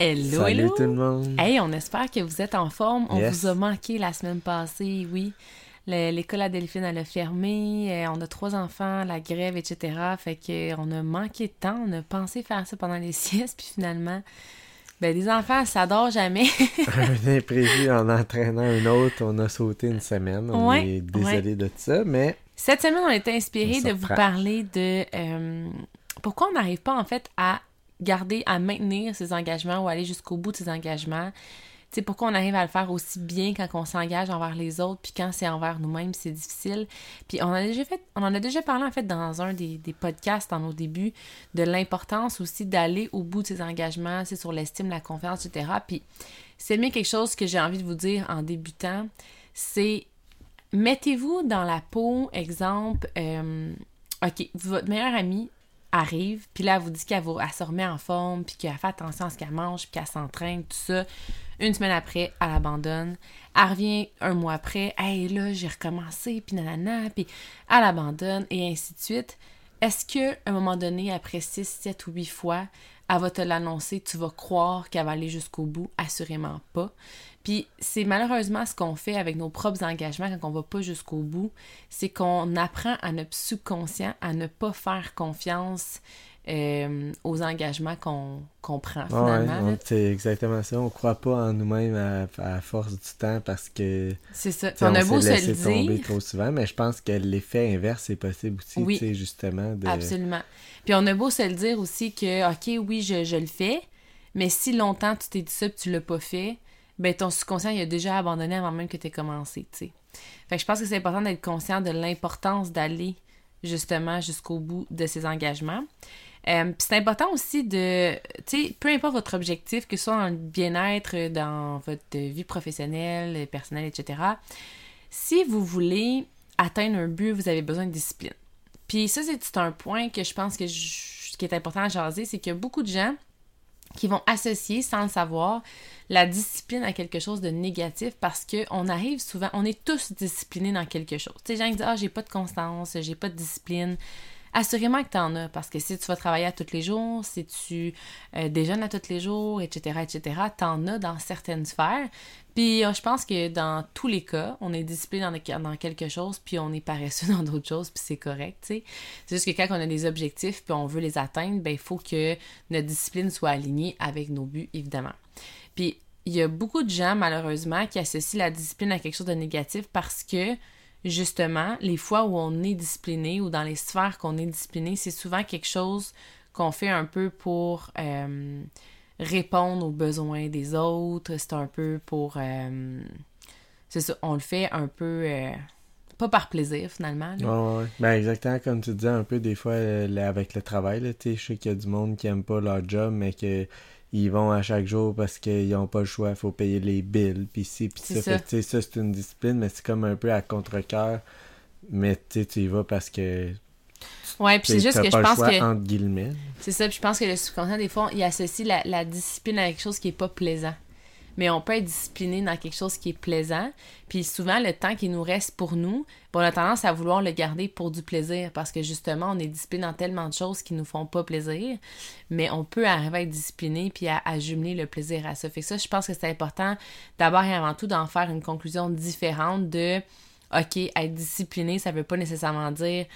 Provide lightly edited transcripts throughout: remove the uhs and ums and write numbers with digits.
Hello, salut hello. Tout le monde! Hey, on espère que vous êtes en forme. On vous a manqué la semaine passée, oui. L'école Adélephine, elle a fermé. On a 3 enfants, la grève, etc. Fait qu'on a manqué de temps. On a pensé faire ça pendant les siestes, puis finalement, ben les enfants, ça dort jamais. Un imprévu en entraînant un autre, on a sauté une semaine. On est désolé de ça, mais... Cette semaine, on est inspiré de vous parler de pourquoi on n'arrive pas, en fait, à maintenir ses engagements ou aller jusqu'au bout de ses engagements. Tu sais, pourquoi on arrive à le faire aussi bien quand on s'engage envers les autres, puis quand c'est envers nous-mêmes, c'est difficile. Puis on en a déjà parlé, en fait, dans un des podcasts, dans nos débuts, de l'importance aussi d'aller au bout de ses engagements, c'est sur l'estime, la confiance, etc. Puis c'est mieux quelque chose que j'ai envie de vous dire en débutant, c'est mettez-vous dans la peau, exemple, votre meilleure amie arrive, puis là, elle vous dit qu'elle se remet en forme, puis qu'elle fait attention à ce qu'elle mange, puis qu'elle s'entraîne, tout ça. Une semaine après, elle abandonne. Elle revient 1 mois après. « Hey, là, j'ai recommencé, puis nanana, puis elle abandonne, et ainsi de suite. » Est-ce qu'à un moment donné, après 6, 7 ou 8 fois, elle va te l'annoncer, tu vas croire qu'elle va aller jusqu'au bout? Assurément pas. Puis c'est malheureusement ce qu'on fait avec nos propres engagements quand on va pas jusqu'au bout, c'est qu'on apprend à notre subconscient à ne pas faire confiance aux engagements qu'on prend finalement. Ouais, c'est exactement ça. On croit pas en nous-mêmes à force du temps parce que... C'est ça. On a beau se le dire. Tomber trop souvent, mais je pense que l'effet inverse est possible aussi, oui, tu sais, justement. Absolument. Puis on a beau se le dire aussi que, OK, oui, je le fais, mais si longtemps tu t'es dit ça et tu l'as pas fait, ben ton subconscient, il a déjà abandonné avant même que tu aies commencé, tu sais. Fait que je pense que c'est important d'être conscient de l'importance d'aller justement jusqu'au bout de ses engagements. Puis c'est important aussi de, tu sais, peu importe votre objectif, que ce soit dans le bien-être, dans votre vie professionnelle, personnelle, etc., si vous voulez atteindre un but, vous avez besoin de discipline. Puis ça, c'est un point que je pense que qui est important à jaser, c'est qu'il y a beaucoup de gens qui vont associer, sans le savoir, la discipline à quelque chose de négatif parce qu'on arrive souvent, on est tous disciplinés dans quelque chose. Tu sais, les gens qui disent « Ah, j'ai pas de constance, j'ai pas de discipline », assurément que t'en as, parce que si tu vas travailler à tous les jours, si tu déjeunes à tous les jours, etc., t'en as dans certaines sphères. Puis je pense que dans tous les cas, on est discipliné dans quelque chose, puis on est paresseux dans d'autres choses, puis c'est correct, tu sais. C'est juste que quand on a des objectifs, puis on veut les atteindre, ben il faut que notre discipline soit alignée avec nos buts, évidemment. Puis il y a beaucoup de gens, malheureusement, qui associent la discipline à quelque chose de négatif parce que justement, les fois où on est discipliné ou dans les sphères qu'on est discipliné, c'est souvent quelque chose qu'on fait un peu pour répondre aux besoins des autres. C'est un peu pour... c'est ça, on le fait un peu... pas par plaisir, finalement. Oui. Ben exactement, comme tu disais, un peu des fois avec le travail, là, tu sais, je sais qu'il y a du monde qui aime pas leur job, mais que... Ils vont à chaque jour parce qu'ils n'ont pas le choix, il faut payer les bills, puis ci, puis ça. Fait que ça, c'est une discipline, mais c'est comme un peu à contre-cœur. Mais tu y vas parce que... Ouais, puis c'est juste que je pense que... entre guillemets. C'est ça, puis je pense que le subconscient, des fois, il associe la discipline à quelque chose qui n'est pas plaisant. Mais on peut être discipliné dans quelque chose qui est plaisant. Puis souvent, le temps qui nous reste pour nous, on a tendance à vouloir le garder pour du plaisir parce que justement, on est discipliné dans tellement de choses qui nous font pas plaisir. Mais on peut arriver à être discipliné puis à jumeler le plaisir à ça. Fait que ça, je pense que c'est important d'abord et avant tout d'en faire une conclusion différente de... OK, être discipliné, ça veut pas nécessairement dire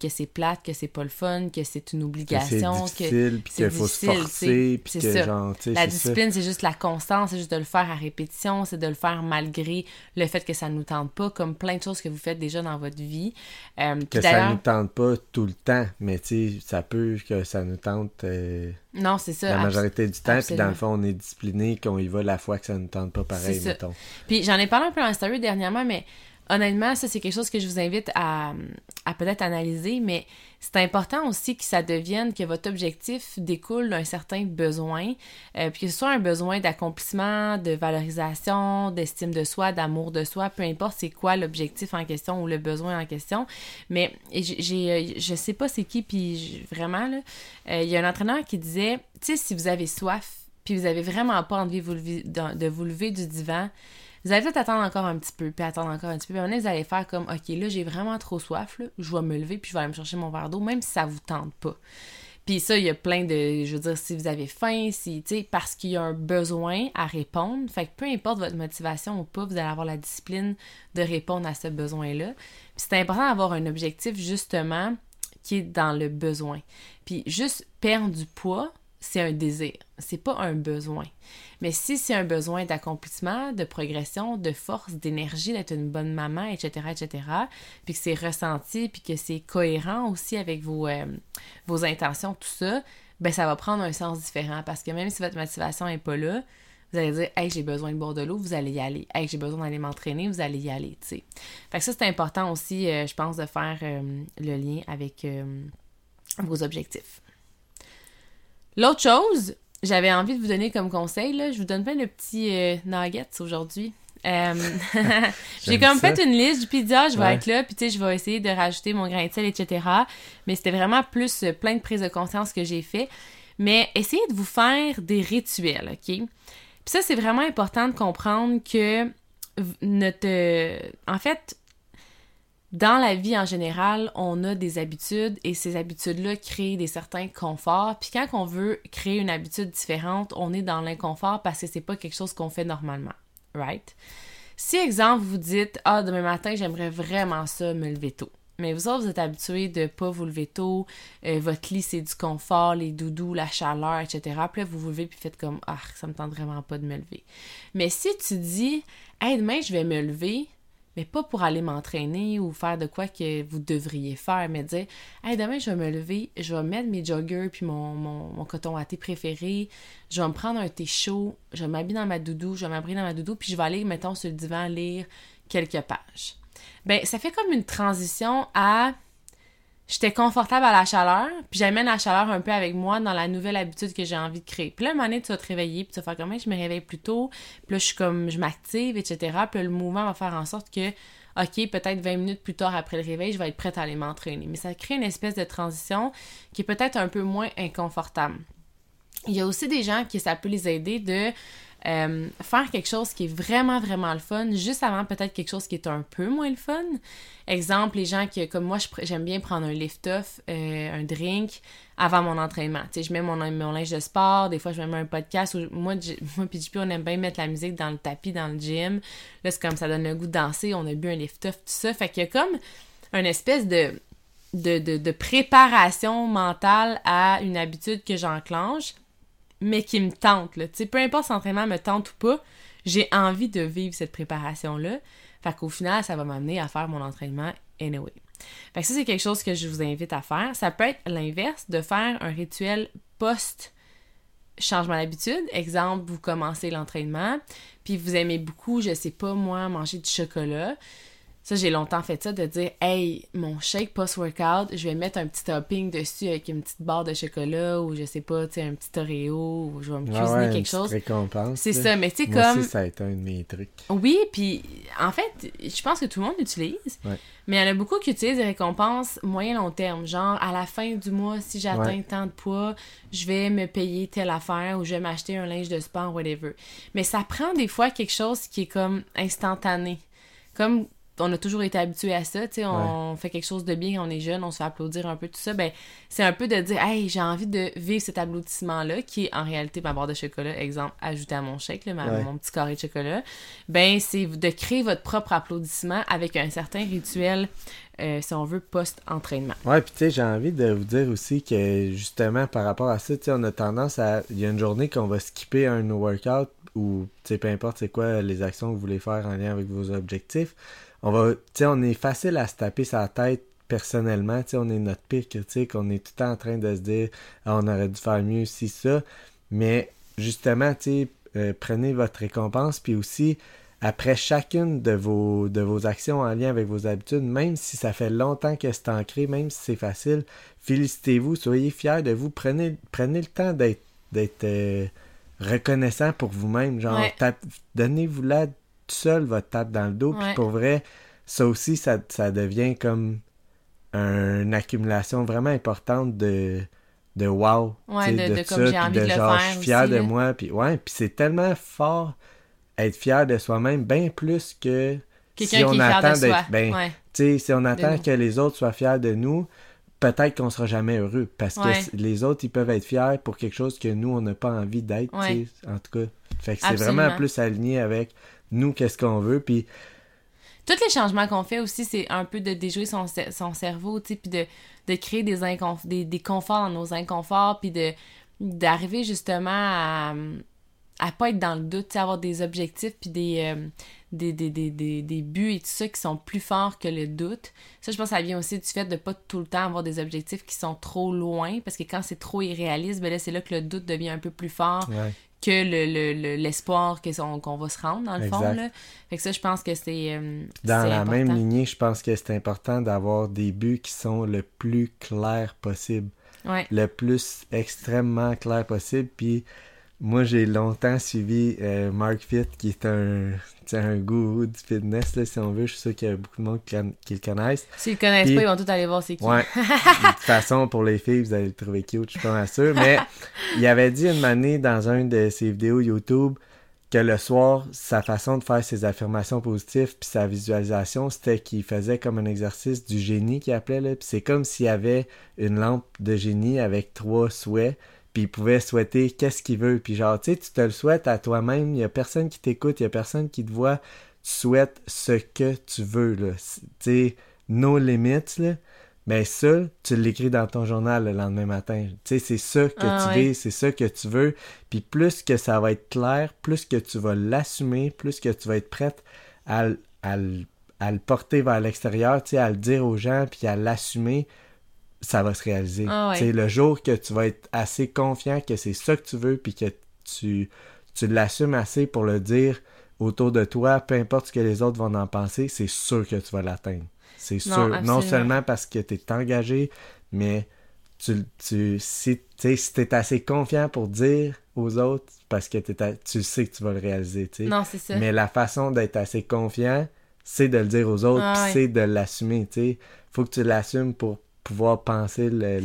que c'est plate, que c'est pas le fun, que c'est une obligation, que c'est difficile, puis qu'il faut se forcer, puis que genre, tu sais, la discipline, c'est juste la constance, c'est juste de le faire à répétition, c'est de le faire malgré le fait que ça nous tente pas, comme plein de choses que vous faites déjà dans votre vie. Que ça nous tente pas tout le temps, mais tu sais, ça peut que ça nous tente... Non, c'est ça. La majorité du temps, puis dans le fond, on est discipliné, qu'on y va la fois que ça nous tente pas pareil, mettons. Puis j'en ai parlé un peu en story dernièrement, mais honnêtement, ça, c'est quelque chose que je vous invite à peut-être analyser, mais c'est important aussi que ça devienne, que votre objectif découle d'un certain besoin, puis que ce soit un besoin d'accomplissement, de valorisation, d'estime de soi, d'amour de soi, peu importe c'est quoi l'objectif en question ou le besoin en question. Mais je sais pas c'est qui, puis vraiment, là, il y a un entraîneur qui disait, tu sais, si vous avez soif, puis vous avez vraiment pas envie de vous lever du divan, vous allez peut-être attendre encore un petit peu, puis attendre encore un petit peu, puis maintenant vous allez faire comme « Ok, là, j'ai vraiment trop soif, là, je vais me lever, puis je vais aller me chercher mon verre d'eau, même si ça vous tente pas. » Puis ça, il y a plein de... Je veux dire, si vous avez faim, si... Tu sais, parce qu'il y a un besoin à répondre, fait que peu importe votre motivation ou pas, vous allez avoir la discipline de répondre à ce besoin-là. Puis c'est important d'avoir un objectif, justement, qui est dans le besoin. Puis juste perdre du poids, c'est un désir, c'est pas un besoin. Mais si c'est un besoin d'accomplissement, de progression, de force, d'énergie, d'être une bonne maman, etc., etc., puis que c'est ressenti, puis que c'est cohérent aussi avec vos intentions, tout ça, ben ça va prendre un sens différent, parce que même si votre motivation n'est pas là, vous allez dire « Hey, j'ai besoin de boire de l'eau », vous allez y aller. « Hey, j'ai besoin d'aller m'entraîner », vous allez y aller, tu sais. Fait que ça, c'est important aussi, je pense, de faire le lien avec vos objectifs. L'autre chose, j'avais envie de vous donner comme conseil, là, je vous donne plein de petits nuggets aujourd'hui. J'ai comme fait une liste, puis dit « Ah, je vais être là, puis tu sais, je vais essayer de rajouter mon grain de sel, etc. » Mais c'était vraiment plus plein de prises de conscience que j'ai fait. Mais essayez de vous faire des rituels, OK? Puis ça, c'est vraiment important de comprendre que en fait... Dans la vie en général, on a des habitudes et ces habitudes-là créent des certains conforts. Puis quand on veut créer une habitude différente, on est dans l'inconfort parce que c'est pas quelque chose qu'on fait normalement, right? Si, exemple, vous dites « Ah, demain matin, j'aimerais vraiment ça, me lever tôt ». Mais vous autres, vous êtes habitués de pas vous lever tôt, votre lit, c'est du confort, les doudous, la chaleur, etc. Puis là, vous vous levez puis faites comme « Ah, ça me tente vraiment pas de me lever ». Mais si tu dis « Hey, demain, je vais me lever », mais pas pour aller m'entraîner ou faire de quoi que vous devriez faire, mais dire « Hey, demain, je vais me lever, je vais mettre mes joggers puis mon coton à thé préféré, je vais me prendre un thé chaud, je vais m'habiller dans ma doudou, puis je vais aller, mettons, sur le divan lire quelques pages. » Ben ça fait comme une transition à « J'étais confortable à la chaleur, puis j'amène la chaleur un peu avec moi dans la nouvelle habitude que j'ai envie de créer. » Puis là, à un moment donné, tu vas te réveiller, puis tu vas faire comme « Je me réveille plus tôt, puis là, je m'active, etc. » Puis là, le mouvement va faire en sorte que, OK, peut-être 20 minutes plus tard après le réveil, je vais être prête à aller m'entraîner. Mais ça crée une espèce de transition qui est peut-être un peu moins inconfortable. Il y a aussi des gens qui ça peut les aider de... faire quelque chose qui est vraiment, vraiment le fun, juste avant peut-être quelque chose qui est un peu moins le fun. Exemple, les gens qui, comme moi, j'aime bien prendre un lift-off, un drink, avant mon entraînement. Tu sais, je mets mon linge de sport, des fois je mets un podcast. Moi et JP, on aime bien mettre la musique dans le tapis, dans le gym. Là, c'est comme ça donne le goût de danser, on a bu un lift-off, tout ça. Fait qu'il y a comme une espèce de préparation mentale à une habitude que j'enclenche, mais qui me tente, là. Tu sais, peu importe si l'entraînement me tente ou pas, j'ai envie de vivre cette préparation-là. Fait qu'au final, ça va m'amener à faire mon entraînement anyway. Fait que ça, c'est quelque chose que je vous invite à faire. Ça peut être l'inverse, de faire un rituel post-changement d'habitude. Exemple, vous commencez l'entraînement, puis vous aimez beaucoup, je sais pas moi, manger du chocolat. Ça, j'ai longtemps fait ça, de dire « Hey, mon shake post-workout, je vais mettre un petit topping dessus avec une petite barre de chocolat ou je sais pas, tu sais, un petit Oreo ou je vais me cuisiner quelque chose. » C'est là. Ça, mais tu sais, comme... Moi aussi, ça a été un de mes trucs. Oui, puis en fait, je pense que tout le monde l'utilise, mais il y en a beaucoup qui utilisent des récompenses moyen-long terme, genre à la fin du mois, si j'atteins tant de poids, je vais me payer telle affaire ou je vais m'acheter un linge de sport, whatever. Mais ça prend des fois quelque chose qui est comme instantané, comme... On a toujours été habitué à ça, tu sais, on fait quelque chose de bien, on est jeune, on se fait applaudir un peu, tout ça, ben c'est un peu de dire « Hey, j'ai envie de vivre cet applaudissement-là, qui est en réalité ma barre de chocolat, exemple, ajoutée à mon chèque, là, mon petit carré de chocolat », ben c'est de créer votre propre applaudissement avec un certain rituel, si on veut, post-entraînement. Ouais, puis tu sais, j'ai envie de vous dire aussi que, justement, par rapport à ça, tu sais, on a tendance à... Il y a une journée qu'on va skipper un workout, ou, tu sais, peu importe c'est quoi les actions que vous voulez faire en lien avec vos objectifs, on est facile à se taper sa tête personnellement, on est notre pire critique, on est tout le temps en train de se dire ah, on aurait dû faire mieux si ça, mais justement, prenez votre récompense, puis aussi après chacune de vos actions en lien avec vos habitudes, même si ça fait longtemps que c'est ancré, même si c'est facile, félicitez-vous, soyez fiers de vous, prenez le temps d'être reconnaissant pour vous-même, genre ouais. Donnez-vous là tout seul votre tape dans le dos, puis pour vrai, ça aussi, ça devient comme une accumulation vraiment importante de wow, ouais, de ça, puis de genre, je suis fier de moi, puis ouais, puis c'est tellement fort être fier de soi-même, bien plus que si on attend d'être, ben, tu sais, si on attend que les autres soient fiers de nous, peut-être qu'on sera jamais heureux, parce que les autres, ils peuvent être fiers pour quelque chose que nous, on n'a pas envie d'être, tu sais, en tout cas. Fait que c'est vraiment plus aligné avec nous, qu'est-ce qu'on veut, puis tous les changements qu'on fait aussi, c'est un peu de déjouer son cerveau, tu sais, puis de créer des conforts dans nos inconforts, puis d'arriver justement à pas être dans le doute, tu sais, avoir des objectifs, puis des buts et tout ça qui sont plus forts que le doute. Ça, je pense que ça vient aussi du fait de pas tout le temps avoir des objectifs qui sont trop loin, parce que quand c'est trop irréaliste, ben là, c'est là que le doute devient un peu plus fort. Ouais. Que l'espoir qu'on va se rendre, dans le fond. Là. Fait que ça, je pense que c'est dans la important. Même lignée, je pense que c'est important d'avoir des buts qui sont le plus clairs possible. Ouais. Le plus extrêmement clair possible. Puis moi, j'ai longtemps suivi Mark Fitt, qui est un gourou du fitness, là, si on veut. Je suis sûr qu'il y a beaucoup de monde qui le connaissent. S'ils le connaissent pas, ils vont tous aller voir c'est qui. Ouais. De toute façon, pour les filles, vous allez le trouver cute, je suis pas mal sûr. Mais il avait dit une année dans une de ses vidéos YouTube que le soir, sa façon de faire ses affirmations positives puis sa visualisation, c'était qu'il faisait comme un exercice du génie qu'il appelait. Là. Puis c'est comme s'il y avait une lampe de génie avec 3 souhaits. Puis il pouvait souhaiter qu'est-ce qu'il veut. Puis genre, tu sais, tu te le souhaites à toi-même. Il n'y a personne qui t'écoute, il n'y a personne qui te voit. Tu souhaites ce que tu veux, là. Tu sais, no limits, là. Mais ça, tu l'écris dans ton journal le lendemain matin. Tu sais, c'est ça que tu veux, c'est ça que tu veux. Puis plus que ça va être clair, plus que tu vas l'assumer, plus que tu vas être prête à le porter vers l'extérieur, tu sais, à le dire aux gens, puis à l'assumer, ça va se réaliser. T'sais, le jour que tu vas être assez confiant que c'est ça que tu veux, puis que tu l'assumes assez pour le dire autour de toi, peu importe ce que les autres vont en penser, c'est sûr que tu vas l'atteindre. C'est sûr. Absolument. Non seulement parce que tu es engagé, mais si tu es assez confiant pour dire aux autres, parce que tu sais que tu vas le réaliser. T'sais. Non, c'est ça. Mais la façon d'être assez confiant, c'est de le dire aux autres, puis c'est de l'assumer. Il faut que tu l'assumes pour pouvoir penser mais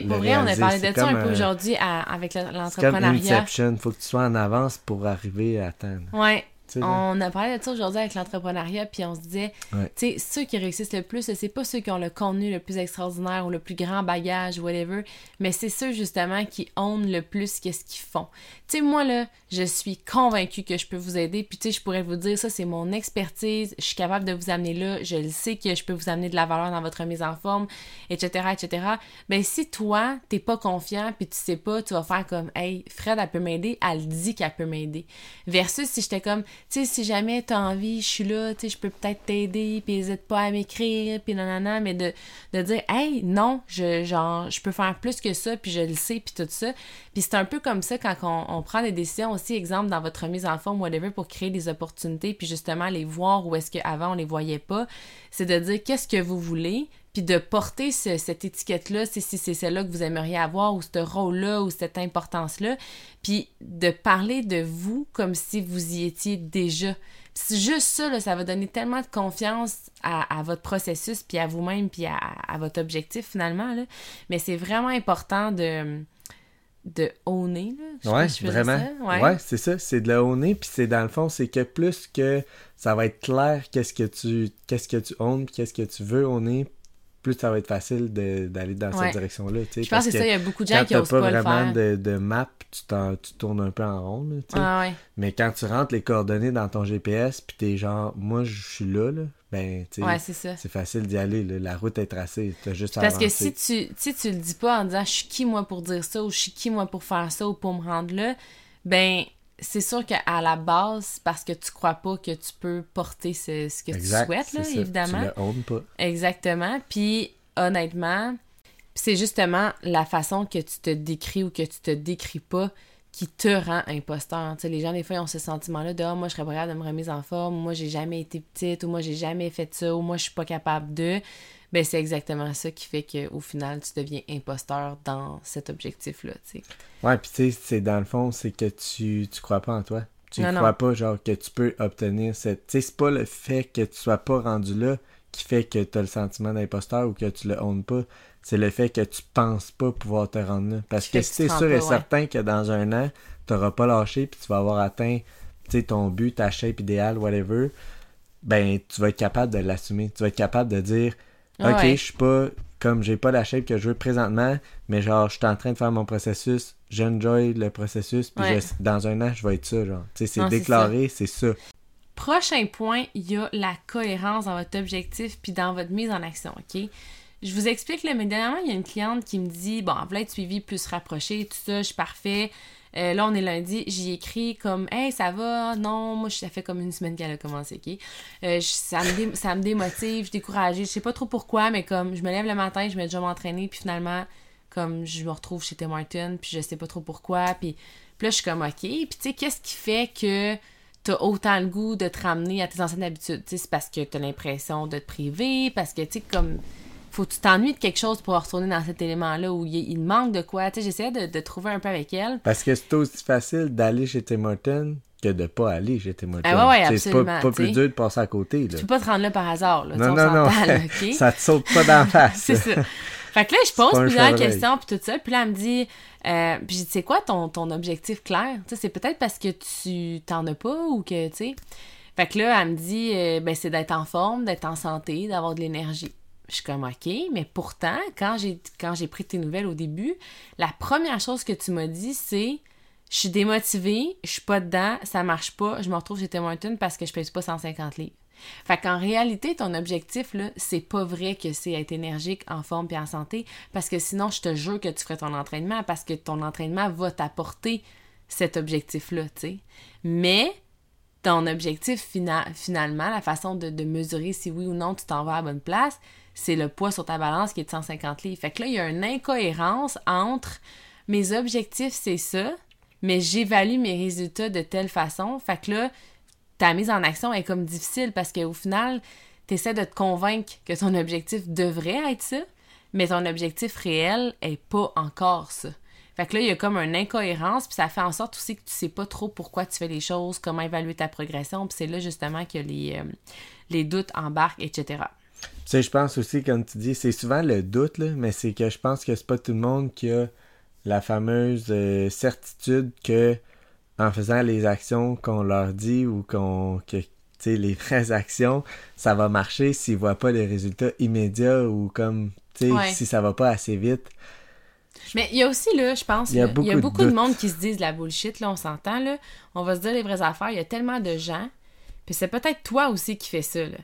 pour vrai, réaliser. On a parlé de ça un peu aujourd'hui avec l'entrepreneuriat. C'est comme Inception, faut que tu sois en avance pour arriver à atteindre. Ouais. On a parlé de ça aujourd'hui avec l'entrepreneuriat, puis on se disait, tu sais, ceux qui réussissent le plus, c'est pas ceux qui ont le contenu le plus extraordinaire ou le plus grand bagage, whatever, mais c'est ceux, justement, qui ownent le plus qu'est-ce qu'ils font. Tu sais, moi, là, je suis convaincue que je peux vous aider, puis tu sais, je pourrais vous dire, ça, c'est mon expertise, je suis capable de vous amener là, je le sais que je peux vous amener de la valeur dans votre mise en forme, etc., etc. Ben, si toi, t'es pas confiant, puis tu sais pas, tu vas faire comme, hey, Fred, elle peut m'aider, elle dit qu'elle peut m'aider. Versus si j'étais comme, tu sais, si jamais t'as envie, je suis là, tu sais, je peux peut-être t'aider, puis n'hésite pas à m'écrire, puis nanana, mais de dire, hey, non, je peux faire plus que ça, puis je le sais, puis tout ça. Puis c'est un peu comme ça quand on prend des décisions aussi, exemple, dans votre remise en forme, whatever, pour créer des opportunités, puis justement les voir où est-ce qu'avant on les voyait pas, c'est de dire qu'est-ce que vous voulez, puis de porter cette étiquette-là, si c'est celle-là que vous aimeriez avoir, ou ce rôle-là, ou cette importance-là, puis de parler de vous comme si vous y étiez déjà. Puis juste ça, là, ça va donner tellement de confiance à votre processus, puis à vous-même, puis à votre objectif, finalement, là. Mais c'est vraiment important de owner, là. Ouais, vraiment. Ça. Ouais, c'est ça, c'est de le owner, puis c'est dans le fond, c'est que plus que ça va être clair qu'est-ce que tu owns, qu'est-ce que tu veux owner, plus ça va être facile d'aller dans cette direction-là. Je pense parce que ça, il y a beaucoup de gens qui n'osent pas le faire. Quand tu n'as pas vraiment de map, tu tournes un peu en rond. Là, mais quand tu rentres les coordonnées dans ton GPS, puis t'es genre, moi, je suis là, ben, tu sais, c'est facile d'y aller. Là, la route est tracée, t'as juste à avancer. Parce que si tu le dis pas en disant, je suis qui, moi, pour dire ça, ou je suis qui, moi, pour faire ça, ou pour me rendre là, ben, c'est sûr qu'à la base, parce que tu crois pas que tu peux porter ce que tu souhaites, là, évidemment. Tu le honnes pas. Exactement. Puis, honnêtement, c'est justement la façon que tu te décris ou que tu te décris pas qui te rend imposteur. Tu sais, les gens, des fois, ils ont ce sentiment-là de « Ah, moi, je serais capable de me remettre en forme, moi, j'ai jamais été petite, ou moi, j'ai jamais fait ça, ou moi, je suis pas capable de... » Ben c'est exactement ça qui fait qu'au final, tu deviens imposteur dans cet objectif-là, tu sais. Ouais, puis tu sais, c'est dans le fond, c'est que tu crois pas en toi. Tu crois pas, genre, que tu peux obtenir cette... Tu sais, c'est pas le fait que tu sois pas rendu là qui fait que t'as le sentiment d'imposteur ou que tu le honnes pas. C'est le fait que tu penses pas pouvoir te rendre là. Parce que si t'es sûr et certain que dans un an, t'auras pas lâché puis tu vas avoir atteint, tu sais, ton but, ta shape idéale, whatever, ben tu vas être capable de l'assumer. Tu vas être capable de dire... OK, je suis pas... Comme j'ai pas la shape que je veux présentement, mais genre, je suis en train de faire mon processus, j'enjoy le processus, puis dans un an, je vais être ça, genre. Tu sais, c'est déclaré, c'est ça. Prochain point, il y a la cohérence dans votre objectif puis dans votre mise en action, OK? Je vous explique, là, mais dernièrement, il y a une cliente qui me dit « Bon, vous voulez être suivi plus rapproché, tout ça, je suis parfait. » Là, on est lundi, j'y écris comme « Hey, ça va? Non, moi, ça fait comme une semaine qu'elle a commencé, OK? » ça me démotive, je suis découragée, je sais pas trop pourquoi, mais comme je me lève le matin, je me dis « Je vais m'entraîner », puis finalement, comme je me retrouve chez Tim Martin, puis je sais pas trop pourquoi, puis là, je suis comme « OK ». Puis tu sais, qu'est-ce qui fait que t'as autant le goût de te ramener à tes anciennes habitudes? Tu sais, c'est parce que t'as l'impression de te priver, parce que, tu sais, comme... Faut que tu t'ennuies de quelque chose pour retourner dans cet élément-là où il manque de quoi. Tu sais, j'essayais de trouver un peu avec elle. Parce que c'est aussi facile d'aller chez Tim Martin que de pas aller chez Tim Martin. Ah ouais, absolument. C'est pas plus dur de passer à côté, là. Tu peux pas te rendre là par hasard, là. Non. Là, okay? Ça te saute pas dans la face. C'est ça. Fait que là, je pose plusieurs questions puis tout ça. Puis là, elle me dit... puis j'ai dit, c'est quoi ton objectif clair? Tu sais, c'est peut-être parce que tu t'en as pas ou que, tu sais... Fait que là, elle me dit, c'est d'être en forme, d'être en santé, d'avoir de l'énergie. Je suis comme « OK », mais pourtant, quand j'ai pris tes nouvelles au début, la première chose que tu m'as dit, c'est « Je suis démotivée, je suis pas dedans, ça marche pas, je me retrouve chez Tim Martin parce que je pèse pas 150 livres. » Fait qu'en réalité, ton objectif, là, c'est pas vrai que c'est être énergique, en forme et en santé, parce que sinon, je te jure que tu ferais ton entraînement, parce que ton entraînement va t'apporter cet objectif-là, tu sais. Mais... ton objectif, finalement, la façon de mesurer si oui ou non tu t'en vas à la bonne place, c'est le poids sur ta balance qui est de 150 livres. Fait que là, il y a une incohérence entre mes objectifs, c'est ça, mais j'évalue mes résultats de telle façon. Fait que là, ta mise en action est comme difficile parce qu'au final, t'essaies de te convaincre que ton objectif devrait être ça, mais ton objectif réel est pas encore ça. Fait que là, il y a comme une incohérence, puis ça fait en sorte aussi que tu sais pas trop pourquoi tu fais les choses, comment évaluer ta progression, puis c'est là justement que les doutes embarquent, etc. Tu sais, je pense aussi, comme tu dis, c'est souvent le doute, là, mais c'est que je pense que c'est pas tout le monde qui a la fameuse certitude que en faisant les actions qu'on leur dit ou que tu sais, les vraies actions, ça va marcher s'ils voient pas les résultats immédiats ou comme, tu sais, si ça va pas assez vite. Mais il y a aussi, là, je pense, il y a beaucoup de monde qui se disent de la bullshit, là, on s'entend, là. On va se dire les vraies affaires. Il y a tellement de gens, puis c'est peut-être toi aussi qui fais ça, là.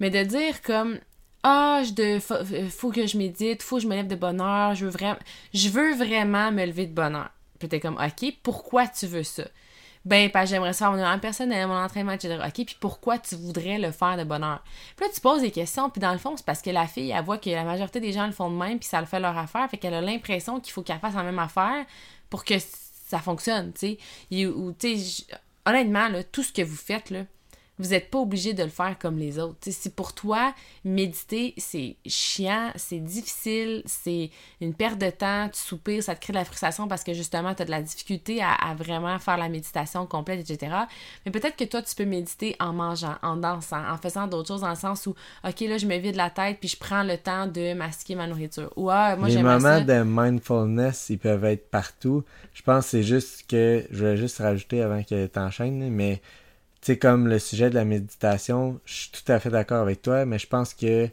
Mais de dire comme, faut que je médite, faut que je me lève de bonne heure, je veux vraiment me lever de bonne heure. Puis t'es comme, OK, pourquoi tu veux ça? Ben, parce que j'aimerais faire mon entraînement personnel, mon entraînement, etc. OK, puis pourquoi tu voudrais le faire de bonne heure? Puis là, tu poses des questions, puis dans le fond, c'est parce que la fille, elle voit que la majorité des gens le font de même, puis ça le fait leur affaire, fait qu'elle a l'impression qu'il faut qu'elle fasse la même affaire pour que ça fonctionne, tu sais. Ou, tu sais, honnêtement, là, tout ce que vous faites, là, vous n'êtes pas obligé de le faire comme les autres. T'sais, si pour toi, méditer, c'est chiant, c'est difficile, c'est une perte de temps, tu soupires, ça te crée de la frustration parce que justement, tu as de la difficulté à vraiment faire la méditation complète, etc. Mais peut-être que toi, tu peux méditer en mangeant, en dansant, en faisant d'autres choses dans le sens où, OK, là, je me vide la tête puis je prends le temps de masquer ma nourriture. Ou, moi, les moments ça. De mindfulness, ils peuvent être partout. Je pense que c'est juste que, je vais juste rajouter avant que tu enchaînes, mais... Tu sais, comme le sujet de la méditation, je suis tout à fait d'accord avec toi, mais je pense que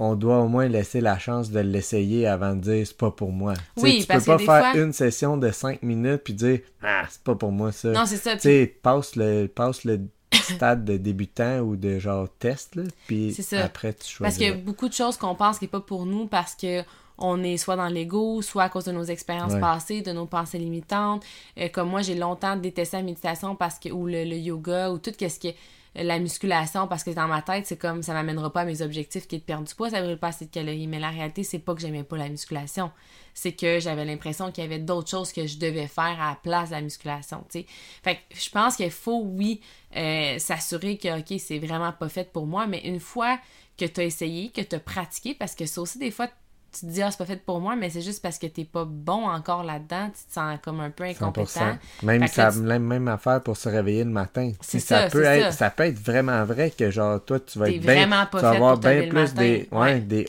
on doit au moins laisser la chance de l'essayer avant de dire c'est pas pour moi. Oui, tu parce peux pas faire fois... une session de 5 minutes puis dire c'est pas pour moi ça. Non, c'est ça. Tu sais, passe le stade de débutant ou de genre test là, puis après tu choisis. Parce qu'il y a beaucoup de choses qu'on pense qui est pas pour nous parce que on est soit dans l'ego, soit à cause de nos expériences passées, de nos pensées limitantes. Comme moi, j'ai longtemps détesté la méditation parce que ou le yoga ou tout ce qui est la musculation parce que dans ma tête, c'est comme ça m'amènera pas à mes objectifs qui est de perdre du poids, ça brûle pas assez de calories. Mais la réalité, c'est pas que j'aimais pas la musculation. C'est que j'avais l'impression qu'il y avait d'autres choses que je devais faire à la place de la musculation, tu sais. Fait que je pense qu'il faut, oui, s'assurer que, OK, c'est vraiment pas fait pour moi, mais une fois que t'as essayé, que t'as pratiqué, parce que ça aussi, des fois, tu te dis « Ah, c'est pas fait pour moi », mais c'est juste parce que t'es pas bon encore là-dedans, tu te sens comme un peu incompétent. 100%. Même ça, même affaire pour se réveiller le matin. C'est ça, ça peut être vraiment vrai que genre toi, tu vas avoir bien plus des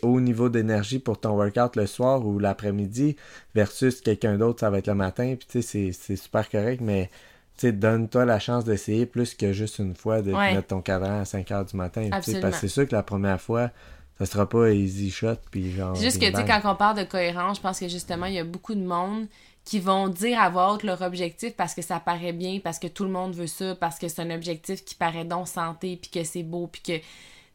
hauts niveaux d'énergie pour ton workout le soir ou l'après-midi versus quelqu'un d'autre, ça va être le matin, puis tu sais, c'est super correct, mais... T'sais, donne-toi la chance d'essayer plus que juste une fois de mettre ton cadran à 5h du matin. Parce que c'est sûr que la première fois, ça sera pas easy shot. Puis genre, c'est juste que quand on parle de cohérence, je pense que justement, il y a beaucoup de monde qui vont dire à voix haute leur objectif parce que ça paraît bien, parce que tout le monde veut ça, parce que c'est un objectif qui paraît donc santé, puis que c'est beau, puis que...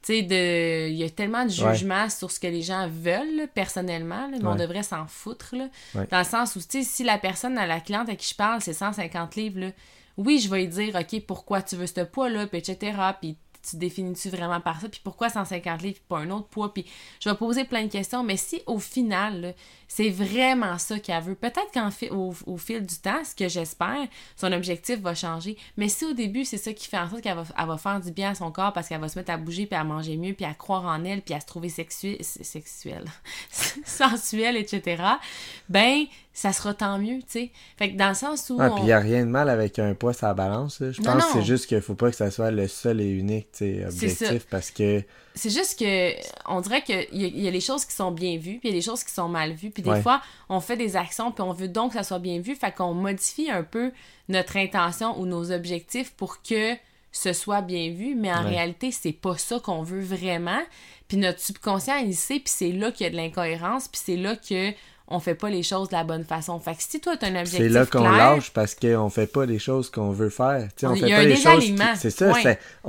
Tu sais, il y a tellement de jugements sur ce que les gens veulent, là, personnellement, là, mais on devrait s'en foutre, là. Ouais. Dans le sens où, tu sais, si la personne, la cliente à qui je parle, c'est 150 livres, là, oui, je vais lui dire, OK, pourquoi tu veux ce poids-là, puis etc., puis tu définis-tu vraiment par ça, puis pourquoi 150 livres, puis pas un autre poids, puis je vais poser plein de questions, mais si, au final, là, c'est vraiment ça qu'elle veut, peut-être qu'au fil du temps, ce que j'espère, son objectif va changer, mais si au début, c'est ça qui fait en sorte qu'elle va faire du bien à son corps parce qu'elle va se mettre à bouger, puis à manger mieux, puis à croire en elle, puis à se trouver sexuelle, sensuelle, etc., ben, ça sera tant mieux, tu sais. Fait que dans le sens où... puis il n'y a rien de mal avec un poids sur la balance, là. Je pense que c'est juste qu'il ne faut pas que ça soit le seul et unique, tu sais, objectif, parce que... C'est juste que, on dirait qu'il y a les choses qui sont bien vues, puis il y a les choses qui sont mal vues, puis des fois, on fait des actions, puis on veut donc que ça soit bien vu, fait qu'on modifie un peu notre intention ou nos objectifs pour que ce soit bien vu, mais en réalité, c'est pas ça qu'on veut vraiment, puis notre subconscient, il sait, puis c'est là qu'il y a de l'incohérence, puis c'est là que on fait pas les choses de la bonne façon. Fait que si toi, t'as un objectif clair... C'est là qu'on lâche parce qu'on fait pas les choses qu'on veut faire. On fait pas les choses qui... C'est ça,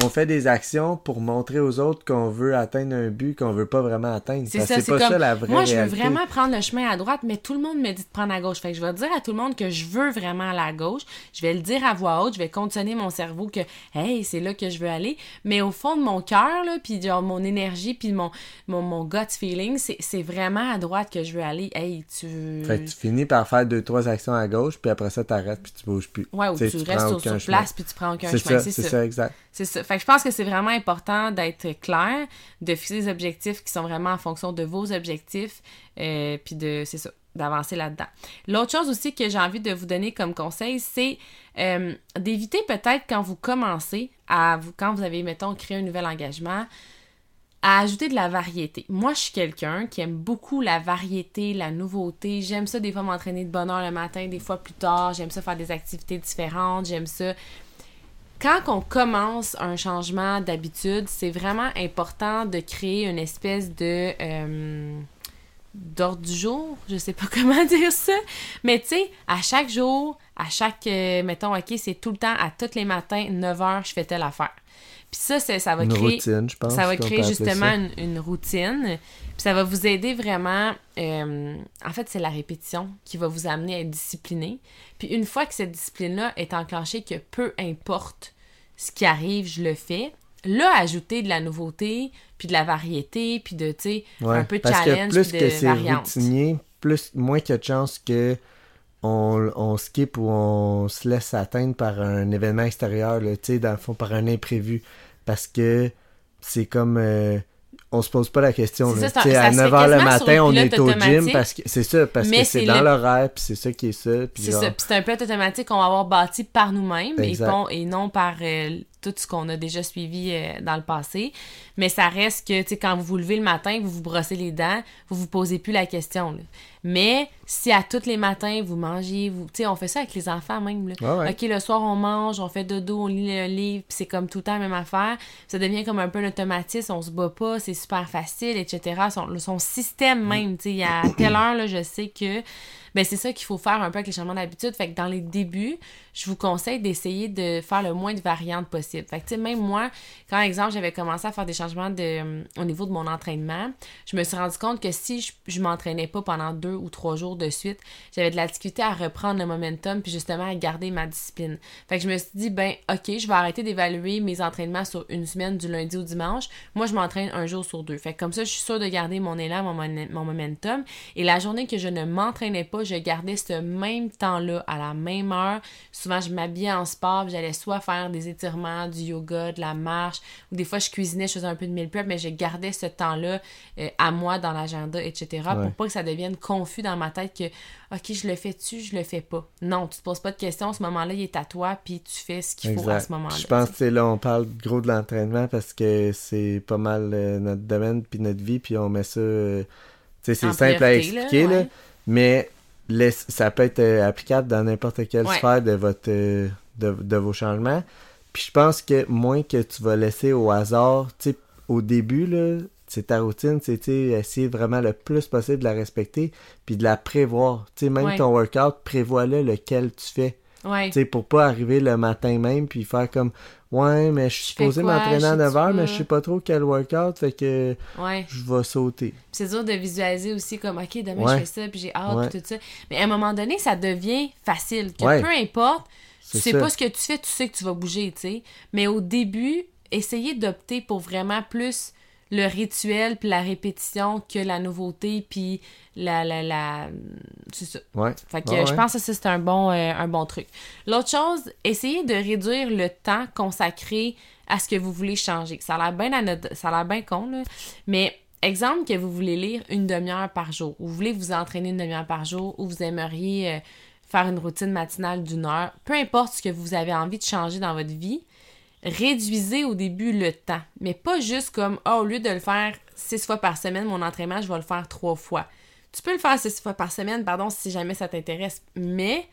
on fait des actions pour montrer aux autres qu'on veut atteindre un but qu'on veut pas vraiment atteindre. C'est ça, c'est pas comme... ça la vraie réalité. Moi, je veux vraiment prendre le chemin à droite, mais tout le monde me dit de prendre à gauche. Fait que je vais dire à tout le monde que je veux vraiment aller à gauche. Je vais le dire à voix haute, je vais conditionner mon cerveau que « Hey, c'est là que je veux aller ». Mais au fond de mon cœur, puis mon énergie, puis mon gut feeling, c'est vraiment à droite que je veux aller. Hey, Fait que tu finis par faire 2-3 actions à gauche, puis après ça, t'arrêtes, puis tu bouges plus. Ouais, ou tu restes sur place, puis tu prends aucun chemin. C'est ça, exact. C'est ça. Fait que je pense que c'est vraiment important d'être clair, de fixer des objectifs qui sont vraiment en fonction de vos objectifs, puis d'avancer là-dedans. L'autre chose aussi que j'ai envie de vous donner comme conseil, c'est d'éviter peut-être quand vous commencez, quand vous avez, mettons, créé un nouvel engagement, à ajouter de la variété. Moi, je suis quelqu'un qui aime beaucoup la variété, la nouveauté. J'aime ça des fois m'entraîner de bonne heure le matin, des fois plus tard. J'aime ça faire des activités différentes. J'aime ça... Quand on commence un changement d'habitude, c'est vraiment important de créer une espèce de... d'ordre du jour, je sais pas comment dire ça, mais tu sais, à chaque jour, à chaque... mettons, OK, c'est tout le temps, à tous les matins, 9h, je fais telle affaire. Puis ça, ça va créer... routine, je pense. Ça va créer justement une routine. Puis ça va vous aider vraiment... en fait, c'est la répétition qui va vous amener à être discipliné. Puis une fois que cette discipline-là est enclenchée, que peu importe ce qui arrive, je le fais, là, ajouter de la nouveauté, puis de la variété, puis de, tu sais, un peu de challenge, puis de variante. Parce que plus que c'est routinier, moins qu'il y a de chances que... On skip ou on se laisse atteindre par un événement extérieur, tu sais, dans le fond, par un imprévu. Parce que c'est comme... on se pose pas la question. C'est ça, à 9h le matin, on est au gym. Parce que c'est dans l'horaire, puis c'est ça qui est ça. Puis c'est ça, puis c'est un pilote automatique qu'on va avoir bâti par nous-mêmes et non par tout ce qu'on a déjà suivi dans le passé. Mais ça reste que, tu sais, quand vous vous levez le matin, vous vous brossez les dents, vous vous posez plus la question, là. Mais si à tous les matins, vous mangez, tu sais, on fait ça avec les enfants même, là. Ouais. OK, le soir, on mange, on fait dodo, on lit le livre, puis c'est comme tout le temps la même affaire. Ça devient comme un peu un automatisme, on se bat pas, c'est super facile, etc. Son système même, tu sais, à telle heure, là, je sais que... ben c'est ça qu'il faut faire un peu avec les changements d'habitude. Fait que dans les débuts, je vous conseille d'essayer de faire le moins de variantes possible. Fait que tu sais, même moi, quand exemple, j'avais commencé à faire des changements au niveau de mon entraînement, je me suis rendu compte que si je m'entraînais pas pendant 2 ou 3 jours de suite, j'avais de la difficulté à reprendre le momentum puis justement à garder ma discipline. Fait que je me suis dit, ben ok, je vais arrêter d'évaluer mes entraînements sur une semaine du lundi au dimanche. Moi, je m'entraîne un jour sur 2. Fait que comme ça, je suis sûre de garder mon élan, mon momentum. Et la journée que je ne m'entraînais pas, je gardais ce même temps-là à la même heure. Souvent, je m'habillais en sport, j'allais soit faire des étirements, du yoga, de la marche, ou des fois, je cuisinais, je faisais un peu de meal prep, mais je gardais ce temps-là à moi dans l'agenda, etc. Ouais. Pour pas que ça devienne confus dans ma tête que « Ok, je le fais-tu, je le fais pas? » Non, tu te poses pas de questions, ce moment-là, il est à toi, puis tu fais ce qu'il faut à ce moment-là. Je pense que là, on parle gros de l'entraînement parce que c'est pas mal notre domaine, puis notre vie, puis on met ça... tu sais, c'est en simple priorité, à expliquer, là, ouais. Là, mais ça peut être applicable dans n'importe quelle sphère de votre de vos changements. Puis je pense que moins que tu vas laisser au hasard, tu sais, au début, là, c'est ta routine, c'est essayer vraiment le plus possible de la respecter puis de la prévoir. Tu sais, même ton workout, prévois-le lequel tu fais. Ouais. Tu sais, pour pas arriver le matin même puis faire comme « Ouais, mais je suis supposé m'entraîner à 9h, mais je sais pas trop quel workout, fait que je vais sauter. » Puis c'est dur de visualiser aussi comme « Ok, demain je fais ça, puis j'ai hâte, puis tout ça. » Mais à un moment donné, ça devient facile. Que peu importe, tu sais pas ce que tu fais, tu sais que tu vas bouger, tu sais. Mais au début, essayez d'opter pour vraiment plus... le rituel puis la répétition que la nouveauté puis la c'est ça. Ouais. Fait que je pense que ça c'est un bon truc. L'autre chose, essayez de réduire le temps consacré à ce que vous voulez changer. Ça a l'air bien con là, mais exemple que vous voulez lire une demi-heure par jour, ou vous voulez vous entraîner une demi-heure par jour, ou vous aimeriez faire une routine matinale d'1 heure, peu importe ce que vous avez envie de changer dans votre vie. Réduisez au début le temps, mais pas juste comme « Ah, au lieu de le faire 6 fois par semaine, mon entraînement, je vais le faire 3 fois. » Tu peux le faire 6 fois par semaine, pardon, si jamais ça t'intéresse, mais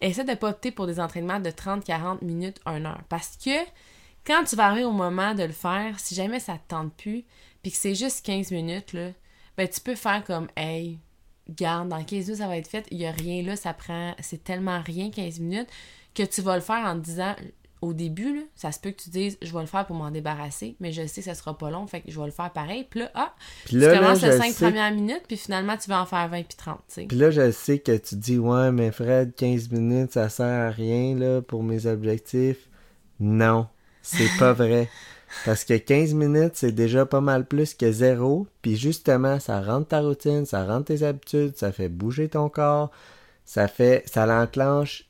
essaie de ne pas opter pour des entraînements de 30, 40 minutes, 1 heure. Parce que quand tu vas arriver au moment de le faire, si jamais ça ne te tente plus, puis que c'est juste 15 minutes, là, ben tu peux faire comme « Hey, garde, dans 15 minutes, ça va être fait, il n'y a rien là, ça prend, c'est tellement rien 15 minutes, que tu vas le faire en te disant... » Au début, là, ça se peut que tu dises « Je vais le faire pour m'en débarrasser, mais je sais que ça sera pas long, fait que je vais le faire pareil. » Puis là, tu commences les 5 premières minutes, puis finalement, tu vas en faire 20 puis 30, tu sais. Puis là, je sais que tu dis « Ouais, mais Fred, 15 minutes, ça sert à rien là, pour mes objectifs. » Non, c'est pas vrai. Parce que 15 minutes, c'est déjà pas mal plus que 0. Puis justement, ça rentre ta routine, ça rentre tes habitudes, ça fait bouger ton corps, ça l'enclenche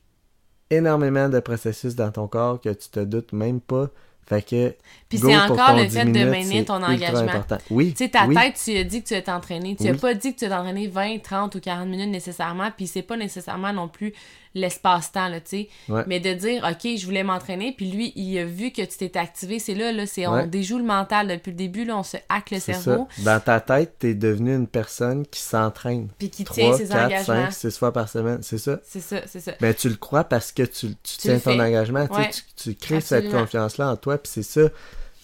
énormément de processus dans ton corps que tu te doutes même pas. Fait que puis c'est encore le fait de maintenir ton engagement. Oui, tu sais, ta tête, tu as dit que tu vas t'entraîner. Tu n'as pas dit que tu vas t'entraîner 20, 30 ou 40 minutes nécessairement, puis c'est pas nécessairement non plus l'espace-temps, là, tu sais. Ouais. Mais de dire, OK, je voulais m'entraîner, puis lui, il a vu que tu t'es activé. C'est là c'est on déjoue le mental. Depuis le début, là, on se hack le cerveau. Ça. Dans ta tête, t'es devenue une personne qui s'entraîne. Puis qui tient ses engagements. 3, 4, 5, 6 fois par semaine, c'est ça? C'est ça. Ben, tu le crois parce que tu tiens ton engagement. Ouais. Tu crées cette confiance-là en toi. Puis c'est ça,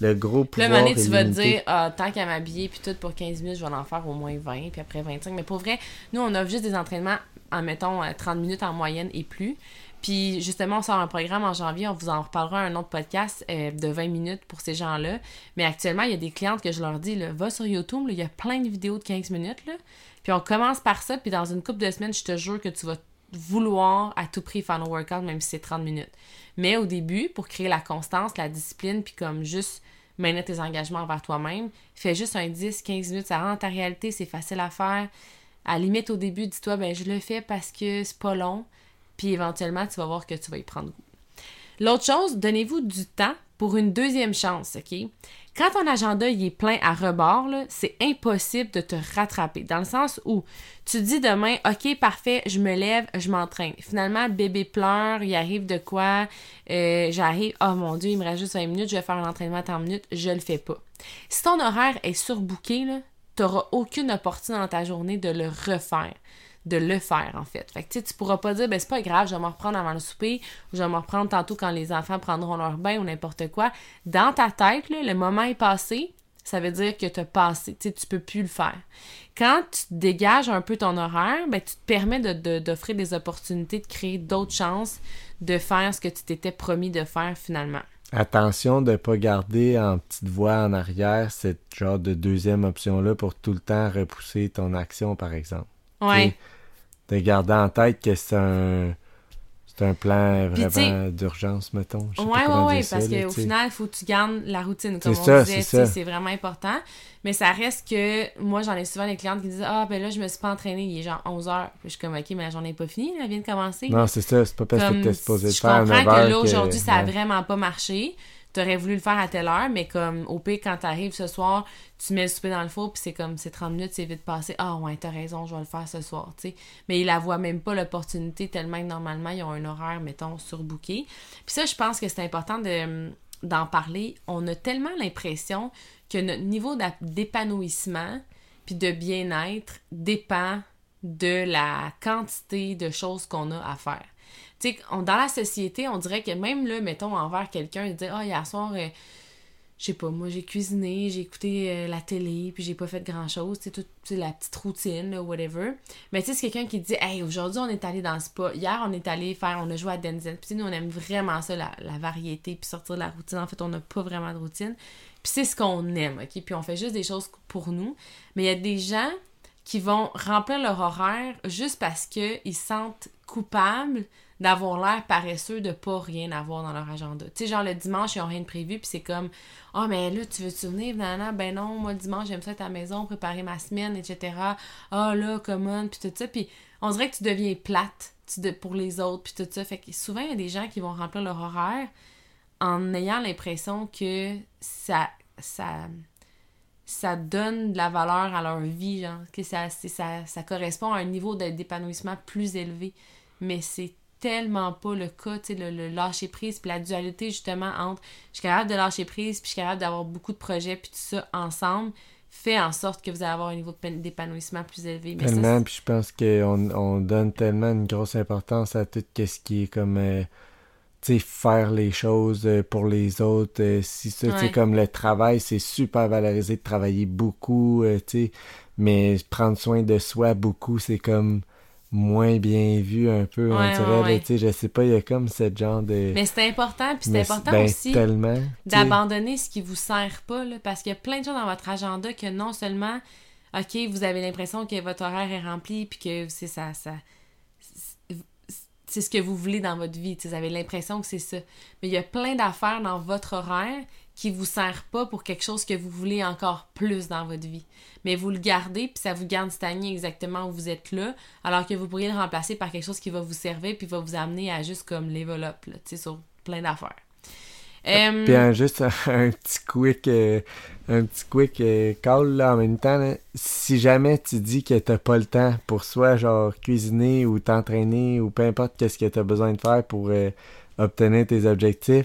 le gros pouvoir. Là, à un moment donné, tu vas te dire, tant qu'à m'habiller, puis tout pour 15 minutes, je vais en faire au moins 20, puis après 25. Mais pour vrai, nous, on offre juste des entraînements en, mettons, 30 minutes en moyenne et plus. Puis justement, on sort un programme en janvier, on vous en reparlera un autre podcast de 20 minutes pour ces gens-là. Mais actuellement, il y a des clientes que je leur dis, là, va sur YouTube, là, il y a plein de vidéos de 15 minutes, là. Puis on commence par ça, puis dans une couple de semaines, je te jure que tu vas vouloir à tout prix faire nos workouts, même si c'est 30 minutes. Mais au début, pour créer la constance, la discipline, puis comme juste maintenir tes engagements envers toi-même, fais juste un 10-15 minutes, ça rentre ta réalité, c'est facile à faire. À la limite, au début, dis-toi, ben je le fais parce que c'est pas long, puis éventuellement, tu vas voir que tu vas y prendre goût. L'autre chose, donnez-vous du temps pour une deuxième chance, OK? Quand ton agenda il est plein à rebord, là, c'est impossible de te rattraper. Dans le sens où tu dis demain, OK, parfait, je me lève, je m'entraîne. Finalement, bébé pleure, il arrive de quoi? J'arrive, oh mon Dieu, il me reste juste 20 minutes, je vais faire un entraînement à 30 minutes, je le fais pas. Si ton horaire est surbooké, là, t'auras aucune opportunité dans ta journée de le refaire. De le faire, en fait. Fait que, tu sais, tu pourras pas dire, ben, c'est pas grave, je vais me reprendre avant le souper, ou je vais me reprendre tantôt quand les enfants prendront leur bain ou n'importe quoi. Dans ta tête, là, le moment est passé, ça veut dire que t'as passé, tu sais, tu peux plus le faire. Quand tu dégages un peu ton horaire, ben tu te permets d'offrir des opportunités, de créer d'autres chances de faire ce que tu t'étais promis de faire finalement. Attention de ne pas garder en petite voie en arrière cette genre de deuxième option-là pour tout le temps repousser ton action, par exemple. Ouais. T'sais, de garder en tête que c'est un plan vraiment d'urgence, mettons. Oui, parce qu'au final, il faut que tu gardes la routine, comme on disait, c'est vraiment important. Mais ça reste que, moi, j'en ai souvent des clientes qui disent « Ah, ben là, je me suis pas entraînée, il est genre 11h. » Puis je suis comme « Ok, mais la journée n'est pas finie, elle vient de commencer. » Non, c'est ça, c'est pas parce que t'es supposé le faire à 9h. Je comprends que là, aujourd'hui, ça a vraiment pas marché. T'aurais voulu le faire à telle heure, mais comme au pire, quand t'arrives ce soir, tu mets le souper dans le four, puis c'est comme, c'est 30 minutes, c'est vite passé. Ah ouais, t'as raison, je vais le faire ce soir, tu sais. Mais ils la voient même pas l'opportunité, tellement que normalement, ils ont un horaire, mettons, surbooké. Puis ça, je pense que c'est important d'en parler. On a tellement l'impression que notre niveau d'épanouissement puis de bien-être dépend de la quantité de choses qu'on a à faire. Tu sais, dans la société, on dirait que même là, mettons, envers quelqu'un, il dit « Ah, hier soir, je sais pas, moi, j'ai cuisiné, j'ai écouté la télé, puis j'ai pas fait grand-chose. » Tu sais, toute la petite routine, là, whatever. Mais tu sais, c'est quelqu'un qui dit « Hey, aujourd'hui, on est allé dans le spa. Hier, on est allé on a joué à Denzel. » Puis nous, on aime vraiment ça, la variété, puis sortir de la routine. En fait, on n'a pas vraiment de routine. Puis c'est ce qu'on aime, OK? Puis on fait juste des choses pour nous. Mais il y a des gens qui vont remplir leur horaire juste parce qu'ils se sentent coupables d'avoir l'air paresseux, de pas rien avoir dans leur agenda. Tu sais, genre le dimanche, ils n'ont rien de prévu, puis c'est comme « Ah, mais là, tu veux-tu venir? » Ben non, moi, le dimanche, j'aime ça être à la maison, préparer ma semaine, etc. Ah là, comment, puis tout ça. Puis on dirait que tu deviens plate pour les autres, puis tout ça. Fait que souvent, il y a des gens qui vont remplir leur horaire en ayant l'impression que ça donne de la valeur à leur vie, genre, que ça correspond à un niveau d'épanouissement plus élevé. Mais c'est tellement pas le cas, tu sais, le lâcher prise, puis la dualité, justement, entre je suis capable de lâcher prise, puis je suis capable d'avoir beaucoup de projets, puis tout ça, ensemble, fait en sorte que vous allez avoir un niveau d'épanouissement plus élevé. Mais tellement, puis je pense qu'on donne tellement une grosse importance à tout ce qui est comme... tu sais, faire les choses pour les autres, si ça, ouais. Tu sais, comme le travail, c'est super valorisé de travailler beaucoup, tu sais, mais prendre soin de soi beaucoup, c'est comme moins bien vu un peu, ouais, on dirait, ouais. Tu sais, je sais pas, il y a comme cette genre de... Mais c'est important, puis c'est important aussi d'abandonner ce qui vous sert pas, là, parce qu'il y a plein de choses dans votre agenda que non seulement, ok, vous avez l'impression que votre horaire est rempli, puis que c'est ça... C'est ce que vous voulez dans votre vie. Vous avez l'impression que c'est ça. Mais il y a plein d'affaires dans votre horaire qui ne vous servent pas pour quelque chose que vous voulez encore plus dans votre vie. Mais vous le gardez, puis ça vous garde stagné exactement où vous êtes là, alors que vous pourriez le remplacer par quelque chose qui va vous servir puis va vous amener à juste comme level up, là, sur plein d'affaires. Puis juste un petit quick call là, en même temps, là, si jamais tu dis que t'as pas le temps pour soit genre cuisiner ou t'entraîner ou peu importe qu'est-ce que t'as besoin de faire pour obtenir tes objectifs,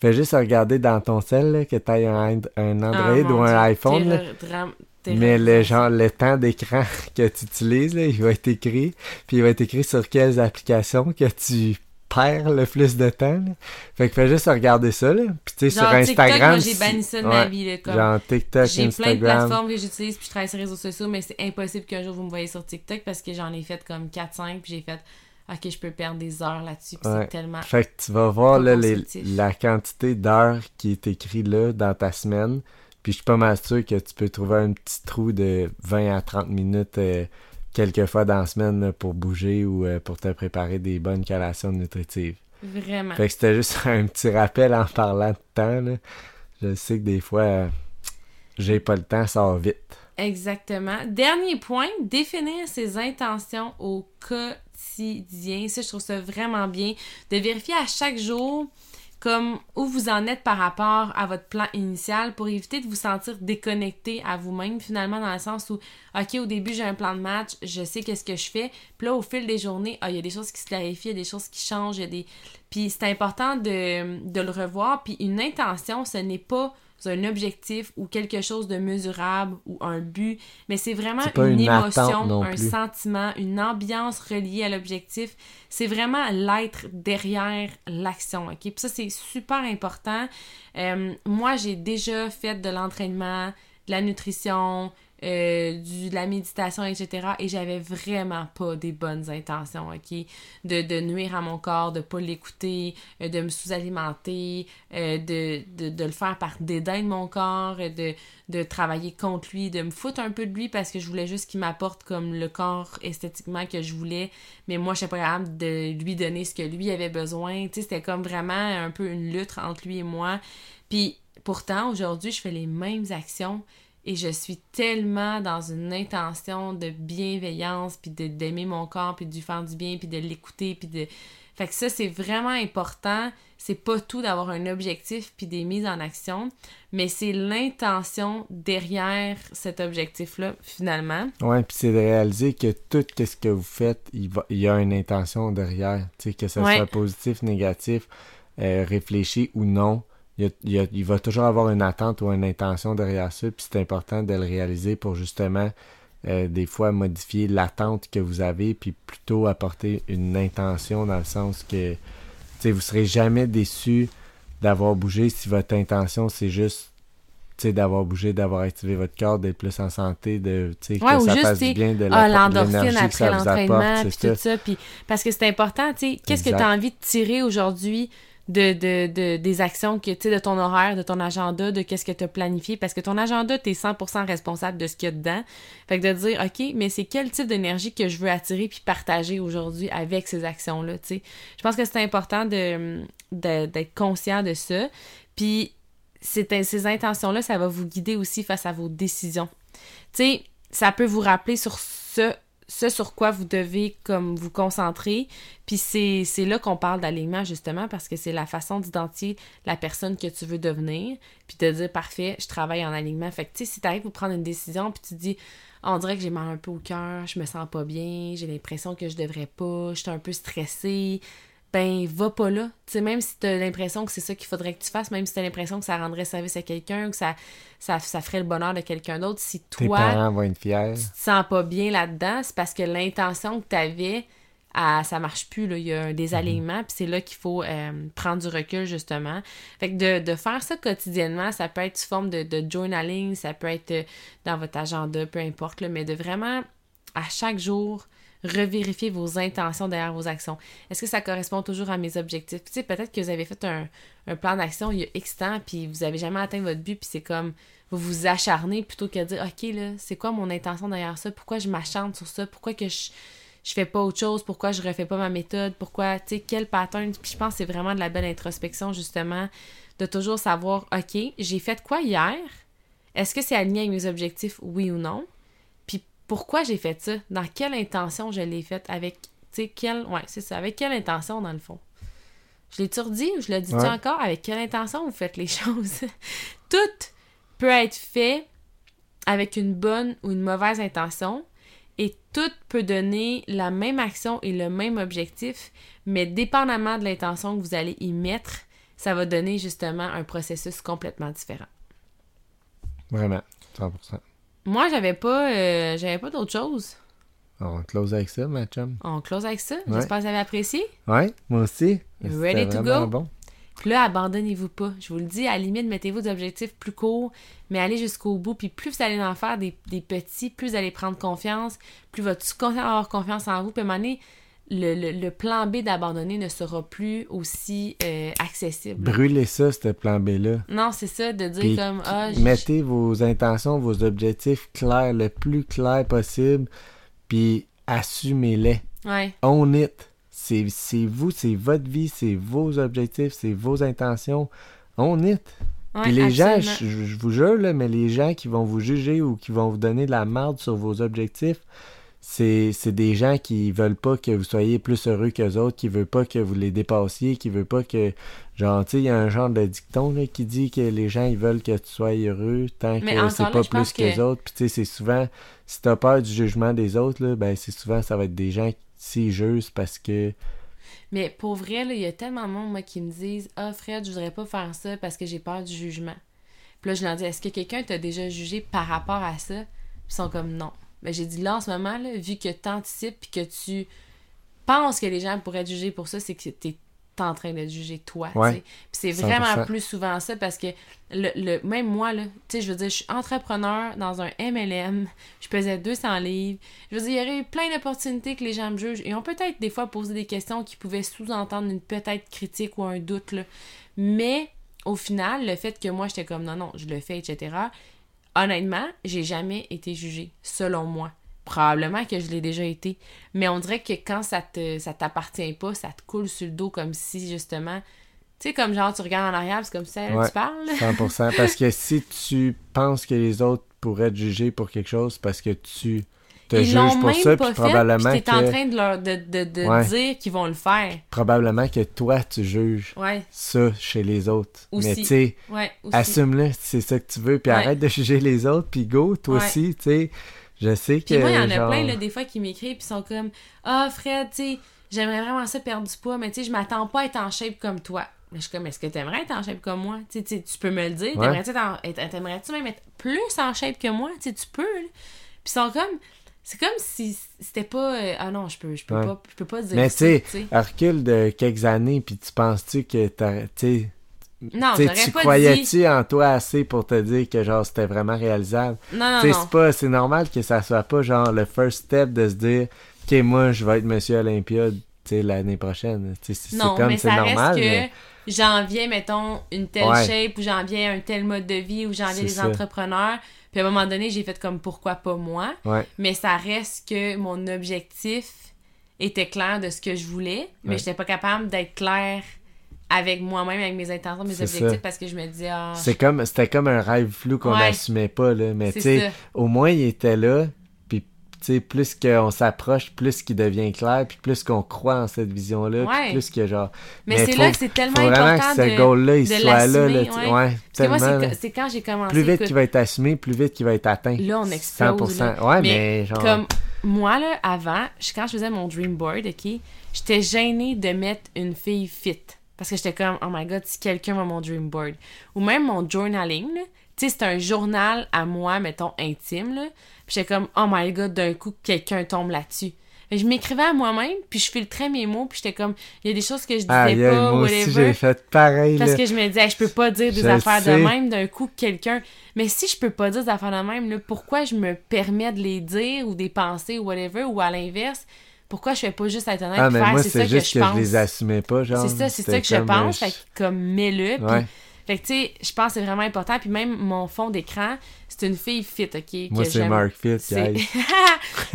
fais juste regarder dans ton cell là, que t'aies un Android ou un iPhone là. Mais le temps d'écran que tu utilises là, il va être écrit, puis il va être écrit sur quelles applications que tu perd le plus de temps, là. Fait que fais juste regarder ça, là. Puis tu sais, sur Instagram... TikTok, moi, j'ai banni ça de ma vie, là, comme... Genre TikTok, Instagram... J'ai plein de plateformes que j'utilise, puis je travaille sur les réseaux sociaux, mais c'est impossible qu'un jour vous me voyez sur TikTok, parce que j'en ai fait comme 4-5, puis j'ai fait... Ok, je peux perdre des heures là-dessus, puis c'est tellement... Fait que tu vas voir, là, la quantité d'heures qui est écrite, là, dans ta semaine, puis je suis pas mal sûr que tu peux trouver un petit trou de 20 à 30 minutes... quelques fois dans la semaine là, pour bouger ou pour te préparer des bonnes collations nutritives. Vraiment. Fait que c'était juste un petit rappel en parlant de temps. Là. Je sais que des fois, j'ai pas le temps, ça va vite. Exactement. Dernier point, définir ses intentions au quotidien. Ça, je trouve ça vraiment bien. De vérifier à chaque jour comme où vous en êtes par rapport à votre plan initial pour éviter de vous sentir déconnecté à vous-même, finalement, dans le sens où, ok, au début, j'ai un plan de match, je sais qu'est-ce que je fais, puis là, au fil des journées, il y a des choses qui se clarifient, il y a des choses qui changent, puis c'est important de le revoir, puis une intention, ce n'est pas un objectif ou quelque chose de mesurable ou un but, mais c'est vraiment une émotion, un sentiment, une ambiance reliée à l'objectif. C'est vraiment l'être derrière l'action, ok? Puis ça, c'est super important. Moi, j'ai déjà fait de l'entraînement, de la nutrition, de la méditation, etc. Et j'avais vraiment pas des bonnes intentions, ok? De nuire à mon corps, de pas l'écouter, de me sous-alimenter, de le faire par dédain de mon corps, de travailler contre lui, de me foutre un peu de lui parce que je voulais juste qu'il m'apporte comme le corps esthétiquement que je voulais, mais moi, je n'étais pas capable de lui donner ce que lui avait besoin. Tu sais, c'était comme vraiment un peu une lutte entre lui et moi. Puis pourtant, aujourd'hui, je fais les mêmes actions et je suis tellement dans une intention de bienveillance, puis d'aimer mon corps, puis de lui faire du bien, puis de l'écouter, puis de... Fait que ça, c'est vraiment important. C'est pas tout d'avoir un objectif, puis des mises en action, mais c'est l'intention derrière cet objectif-là, finalement. Ouais, puis c'est de réaliser que tout ce que vous faites, il y a une intention derrière. Tu sais, que ça soit positif, négatif, réfléchi ou non. Il va toujours avoir une attente ou une intention derrière ça, puis c'est important de le réaliser pour justement, des fois, modifier l'attente que vous avez, puis plutôt apporter une intention dans le sens que, tu sais, vous serez jamais déçu d'avoir bougé si votre intention, c'est juste, tu sais, d'avoir bougé, d'avoir activé votre corps, d'être plus en santé, de, tu sais, que ça fasse du bien, de l'endorphine après l'entraînement, puis tout ça, puis parce que c'est important, tu sais, qu'est-ce que tu as envie de tirer aujourd'hui des actions que, tu sais, de ton horaire, de ton agenda, de qu'est-ce que tu as planifié, parce que ton agenda, tu es 100% responsable de ce qu'il y a dedans. Fait que de dire, OK, mais c'est quel type d'énergie que je veux attirer puis partager aujourd'hui avec ces actions-là, tu sais. Je pense que c'est important d'être conscient de ça. Puis ces intentions-là, ça va vous guider aussi face à vos décisions. Tu sais, ça peut vous rappeler sur ce sur quoi vous devez comme vous concentrer, puis c'est là qu'on parle d'alignement justement, parce que c'est la façon d'identifier la personne que tu veux devenir, puis de dire parfait, je travaille en alignement. Fait que tu sais, si t'arrives pour prendre une décision puis tu dis, on dirait que j'ai mal un peu au cœur, je me sens pas bien, j'ai l'impression que je devrais pas, je suis un peu stressée, ben va pas là. Tu sais, même si t'as l'impression que c'est ça qu'il faudrait que tu fasses, même si t'as l'impression que ça rendrait service à quelqu'un, que ça ferait le bonheur de quelqu'un d'autre, si toi, tes parents vont être fiers, tu te sens pas bien là-dedans, c'est parce que l'intention que t'avais, ça marche plus, là, il y a un désalignement, puis c'est là qu'il faut prendre du recul, justement. Fait que de faire ça quotidiennement, ça peut être sous forme de journaling, ça peut être dans votre agenda, peu importe, là, mais de vraiment, à chaque jour, revérifier vos intentions derrière vos actions. Est-ce que ça correspond toujours à mes objectifs? Tu sais, peut-être que vous avez fait un plan d'action il y a X temps, puis vous n'avez jamais atteint votre but, puis c'est comme, vous vous acharnez plutôt que de dire, OK, là, c'est quoi mon intention derrière ça? Pourquoi je m'acharne sur ça? Pourquoi que je fais pas autre chose? Pourquoi je refais pas ma méthode? Pourquoi, tu sais, quel pattern? Puis je pense que c'est vraiment de la belle introspection, justement, de toujours savoir, OK, j'ai fait quoi hier? Est-ce que c'est aligné avec mes objectifs, oui ou non? Pourquoi j'ai fait ça? Dans quelle intention je l'ai faite? Avec quelle intention, dans le fond? Je l'ai-tu redit ou je le dis-tu encore? Avec quelle intention vous faites les choses? Tout peut être fait avec une bonne ou une mauvaise intention et tout peut donner la même action et le même objectif, mais dépendamment de l'intention que vous allez y mettre, ça va donner justement un processus complètement différent. Vraiment, 100%. Moi, j'avais pas d'autre chose. On close avec ça, ma chum. On close avec ça. Ouais. J'espère que vous avez apprécié. Oui, moi aussi. Ready to go. Bon. Puis là, abandonnez-vous pas. Je vous le dis, à la limite, mettez-vous des objectifs plus courts, mais allez jusqu'au bout. Puis plus vous allez en faire des petits, plus vous allez prendre confiance, plus votre subconscient va avoir confiance en vous. Puis à un moment donné, le plan B d'abandonner ne sera plus aussi accessible. Brûlez ça, ce plan B-là. Non, c'est ça, de dire puis comme... mettez vos intentions, vos objectifs clairs, le plus clair possible, puis assumez-les. Ouais. Own it. C'est vous, c'est votre vie, c'est vos objectifs, c'est vos intentions. Own it. Ouais, puis les absolument. Gens, je vous jure, là, mais les gens qui vont vous juger ou qui vont vous donner de la merde sur vos objectifs... C'est des gens qui veulent pas que vous soyez plus heureux qu'eux autres, qui veulent pas que vous les dépassiez, qui veulent pas que... Genre, tu sais, il y a un genre de dicton là, qui dit que les gens, ils veulent que tu sois heureux tant que c'est pas plus qu'eux autres. Puis tu sais, c'est souvent... Si t'as peur du jugement des autres, là, ben c'est souvent, ça va être des gens qui s'y jugent parce que... Mais pour vrai, il y a tellement de monde, moi, qui me disent « Ah, Fred, je voudrais pas faire ça parce que j'ai peur du jugement. » Puis là, je leur dis « Est-ce que quelqu'un t'a déjà jugé par rapport à ça? » Ils sont comme « Non. » Mais j'ai dit là, en ce moment, là, vu que tu anticipes et que tu penses que les gens pourraient te juger pour ça, c'est que t'es t'es en train de juger toi. Ouais, c'est vraiment plus souvent ça parce que même moi, là, tu sais, je veux dire, je suis entrepreneur dans un MLM, je pesais 200 livres. Je veux dire, il y aurait eu plein d'opportunités que les gens me jugent. Ils ont peut-être des fois posé des questions qui pouvaient sous-entendre une peut-être critique ou un doute, là. Mais au final, le fait que moi, j'étais comme non, je le fais, etc. Honnêtement, j'ai jamais été jugée, selon moi. Probablement que je l'ai déjà été, mais on dirait que quand ça t'appartient pas, ça te coule sur le dos comme si, justement, tu sais, comme genre tu regardes en arrière, c'est comme ça, ouais, tu parles. 100%, parce que si tu penses que les autres pourraient te juger pour quelque chose, parce que tu te juges pour ça, puis probablement que... Ils l'ont même pas fait, puis t'es en train de leur dire qu'ils vont le faire. Puis probablement que toi, tu juges ça chez les autres. Aussi. Mais tu sais, assume-le, c'est ça que tu veux, puis arrête de juger les autres, puis go, toi aussi, tu sais... Je sais que... Puis moi, il y en a plein, là, des fois, qui m'écrivent, puis sont comme « Ah, Fred, tu sais, j'aimerais vraiment ça perdre du poids, mais tu sais, je m'attends pas à être en shape comme toi. » Mais je suis comme « Est-ce que t'aimerais être en shape comme moi? » Tu sais, tu peux me le dire. T'aimerais-tu même être plus en shape que moi? Tu sais, tu peux, là. Puis sont comme... C'est comme si c'était pas... ah non, je peux pas dire ça. Mais tu sais, recule de quelques années, puis tu penses-tu que t'sais... Non, tu croyais-tu en toi assez pour te dire que genre c'était vraiment réalisable? Non. C'est normal que ça soit pas genre le first step de se dire « Ok, moi, je vais être Monsieur Olympia l'année prochaine. » C'est normal. Mais... J'enviais, mettons, une telle shape, ou j'enviais un tel mode de vie, ou j'enviais les entrepreneurs. Puis à un moment donné, j'ai fait comme « Pourquoi pas moi? » Mais ça reste que mon objectif était clair de ce que je voulais, mais j'étais pas capable d'être claire avec moi-même, avec mes intentions, mes objectifs, parce que je me disais... Ah... C'était comme un rêve flou qu'on n'assumait pas, là. Mais tu sais, au moins, il était là, puis tu sais, plus qu'on s'approche, plus qu'il devient clair, puis plus qu'on croit en cette vision-là, puis plus que genre... Mais c'est là que c'est tellement important que ce goal-là, il soit là, là. Parce que moi, c'est quand j'ai commencé... Plus vite qu'il va être assumé, plus vite qu'il va être atteint. Là, on explose. 100%. Là. Ouais, mais genre... Comme moi, là, avant, quand je faisais mon dream board, OK, j'étais gênée de mettre une fille fit. Parce que j'étais comme « Oh my God, si quelqu'un va mon dream board. » Ou même mon journaling, tu sais, c'est un journal à moi, mettons, intime, là. Puis j'étais comme « Oh my God, d'un coup, quelqu'un tombe là-dessus. » Je m'écrivais à moi-même, puis je filtrais mes mots, puis j'étais comme « Il y a des choses que je disais pas, moi whatever. » Aussi, j'ai fait pareil. Parce que je me disais hey, « Je peux pas dire des affaires de même, d'un coup, quelqu'un... » Mais si je peux pas dire des affaires de même, là, pourquoi je me permets de les dire, ou des pensées, ou whatever, ou à l'inverse? Pourquoi je fais pas juste être honnête et faire moi, c'est ça juste que je pense. Je les assumais pas, genre. C'est ça que je pense. Fait que comme mets-le. Ouais. Fait que tu sais, je pense que c'est vraiment important. Puis même mon fond d'écran, c'est une fille fit, OK? Moi, c'est Mark Fitt,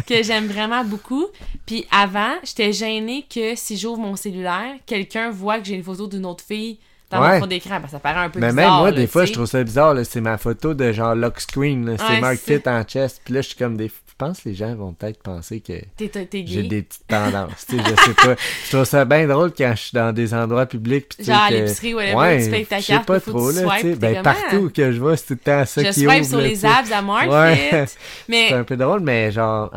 que j'aime vraiment beaucoup. Puis avant, j'étais gênée que si j'ouvre mon cellulaire, quelqu'un voit que j'ai une photo d'une autre fille dans mon fond d'écran. Ben, ça paraît un peu bizarre. Mais même moi, des fois, je trouve ça bizarre. Là. C'est ma photo de genre lock screen. Là. C'est Mark Fitt en chest. Puis là, je suis comme des... Je pense que les gens vont peut-être penser que t'es j'ai des petites tendances. Je sais pas. Je trouve ça bien drôle quand je suis dans des endroits publics. Genre à l'épicerie, whatever, tu payes ta carte, il faut que tu swipes. Ben, partout que je vois, c'est tout le temps ça qui ouvre. Je swipe sur les apps à Mark Fitt. C'est un peu drôle, mais genre...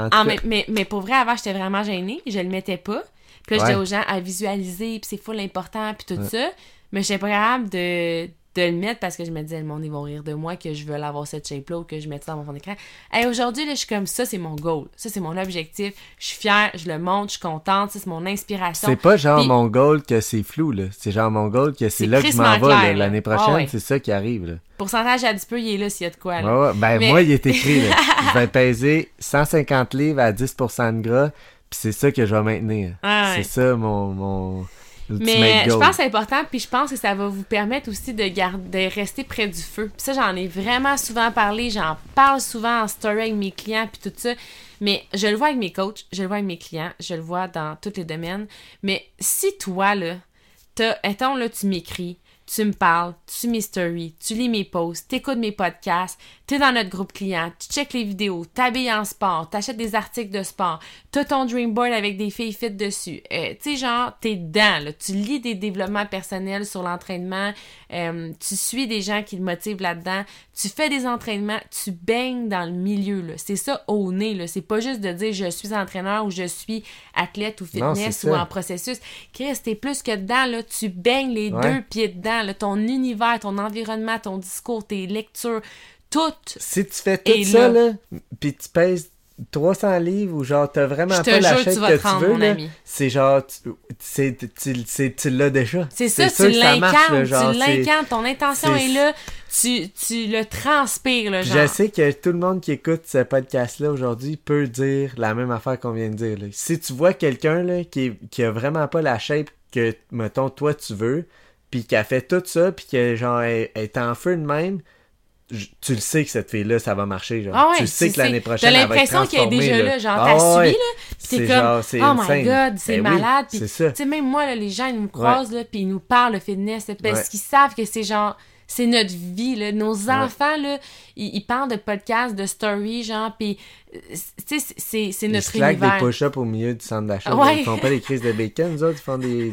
Mais pour vrai, avant, j'étais vraiment gênée. Je le mettais pas. Puis là, je disais aux gens à visualiser, puis c'est full important, puis tout ça. Mais j'étais pas capable de le mettre parce que je me disais, le monde, ils vont rire de moi que je veux avoir cette shape-là ou que je mette ça dans mon fond d'écran. Hey, aujourd'hui, là, je suis comme ça, c'est mon goal. Ça, c'est mon objectif. Je suis fière, je le montre, je suis contente. Ça, c'est mon inspiration. C'est pas genre mon goal que c'est flou, là. C'est genre mon goal que c'est là que je m'en vais l'année prochaine. C'est ça qui arrive, là. Pourcentage à 10 peu, il est là s'il y a de quoi, là. Moi, il est écrit, là. Je vais peser 150 livres à 10% de gras, puis c'est ça que je vais maintenir. C'est ça, mon... Mais je pense que c'est important, puis je pense que ça va vous permettre aussi de rester près du feu. Puis ça, j'en ai vraiment souvent parlé, j'en parle souvent en story avec mes clients, puis tout ça. Mais je le vois avec mes coachs, je le vois avec mes clients, je le vois dans tous les domaines. Mais si toi, là, attends, là, tu m'écris, tu me parles, tu mes stories, tu lis mes posts, t'écoutes mes podcasts, t'es dans notre groupe client, tu checkes les vidéos, t'habilles en sport, t'achètes des articles de sport, t'as ton dream board avec des filles fit dessus. Tu sais, genre, t'es dedans, là. Tu lis des développements personnels sur l'entraînement, tu suis des gens qui te motivent là-dedans, tu fais des entraînements, tu baignes dans le milieu, là. C'est ça, au nez, là. C'est pas juste de dire « je suis entraîneur » ou « je suis athlète » ou « fitness » ou « en processus ». Chris, t'es plus que dedans, là. Tu baignes les deux pieds dedans. Ton univers, ton environnement, ton discours, tes lectures, tout. Si tu fais tout ça, là, puis tu pèses 300 livres ou genre t'as vraiment pas la shape que tu veux, là, c'est genre tu l'as déjà. C'est ça, tu l'incarnes, ton intention est là, tu le transpires. Là, genre. Je sais que tout le monde qui écoute ce podcast-là aujourd'hui peut dire la même affaire qu'on vient de dire. Là. Si tu vois quelqu'un là, qui a vraiment pas la shape que, mettons, toi tu veux, pis qu'elle fait tout ça, pis que genre elle est en feu de même, tu le sais que cette fille-là, ça va marcher. Genre. Ah ouais, tu sais que l'année prochaine, elle va être transformée. T'as l'impression qu'elle est déjà là, genre t'as suivi, là, pis t'es comme, genre, oh my god, c'est malade. Oui, pis, c'est ça. Tu sais, même moi, là, les gens, ils nous croisent, là, pis ils nous parlent de fitness, là, parce qu'ils savent que c'est genre, c'est notre vie, là. Nos enfants, là, ils parlent de podcasts, de stories, genre, pis, tu sais, c'est notre univers. Ils claquent des push-ups au milieu du centre d'achat. Ouais. Ils font pas des crises de bacon, nous autres, ils font des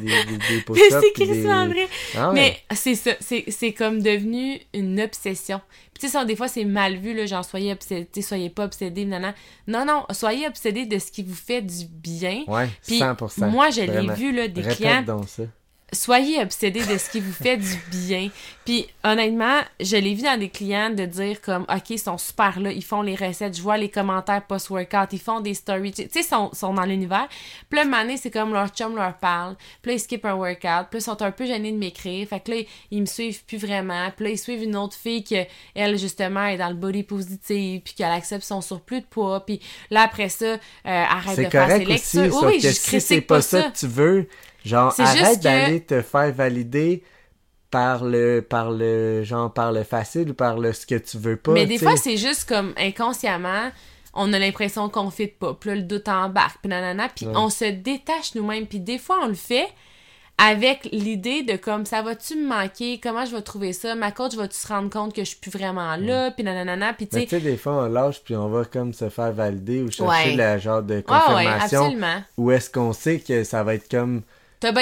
push-ups. C'est crissement vrai. Ah ouais. Mais c'est ça, c'est comme devenu une obsession. Puis tu sais, des fois, c'est mal vu, là, genre, soyez obsédés, soyez pas obsédés, non, soyez obsédés de ce qui vous fait du bien. Ouais, 100%. Puis moi, je l'ai vu, là, des répète clients... donc ça. Soyez obsédés de ce qui vous fait du bien. Puis honnêtement, je l'ai vu dans des clients de dire comme OK, ils sont super là, ils font les recettes, je vois les commentaires post-workout, ils font des stories, tu sais, ils sont dans l'univers. Puis là, mané, c'est comme leur chum leur parle, puis là, ils skippent un workout, puis là, ils sont un peu gênés de m'écrire, fait que là, ils me suivent plus vraiment, puis là, ils suivent une autre fille qui, elle, justement, est dans le body positive, puis qu'elle accepte son surplus de poids, puis là, après ça, arrête de faire ses lectures. C'est correct aussi, sauf que si c'est pas ça que tu veux... Genre, c'est arrête d'aller te faire valider par le facile ou par le ce que tu veux pas. Mais des fois, c'est juste comme inconsciemment, on a l'impression qu'on fit pas. Puis là, le doute embarque, puis nanana, puis on se détache nous-mêmes. Puis des fois, on le fait avec l'idée de comme, ça va-tu me manquer? Comment je vais trouver ça? Ma coach va-tu se rendre compte que je suis plus vraiment là? Puis nanana, puis tu sais... Mais tu sais, des fois, on lâche, puis on va comme se faire valider ou chercher le genre de confirmation. Ou est-ce qu'on sait que ça va être comme...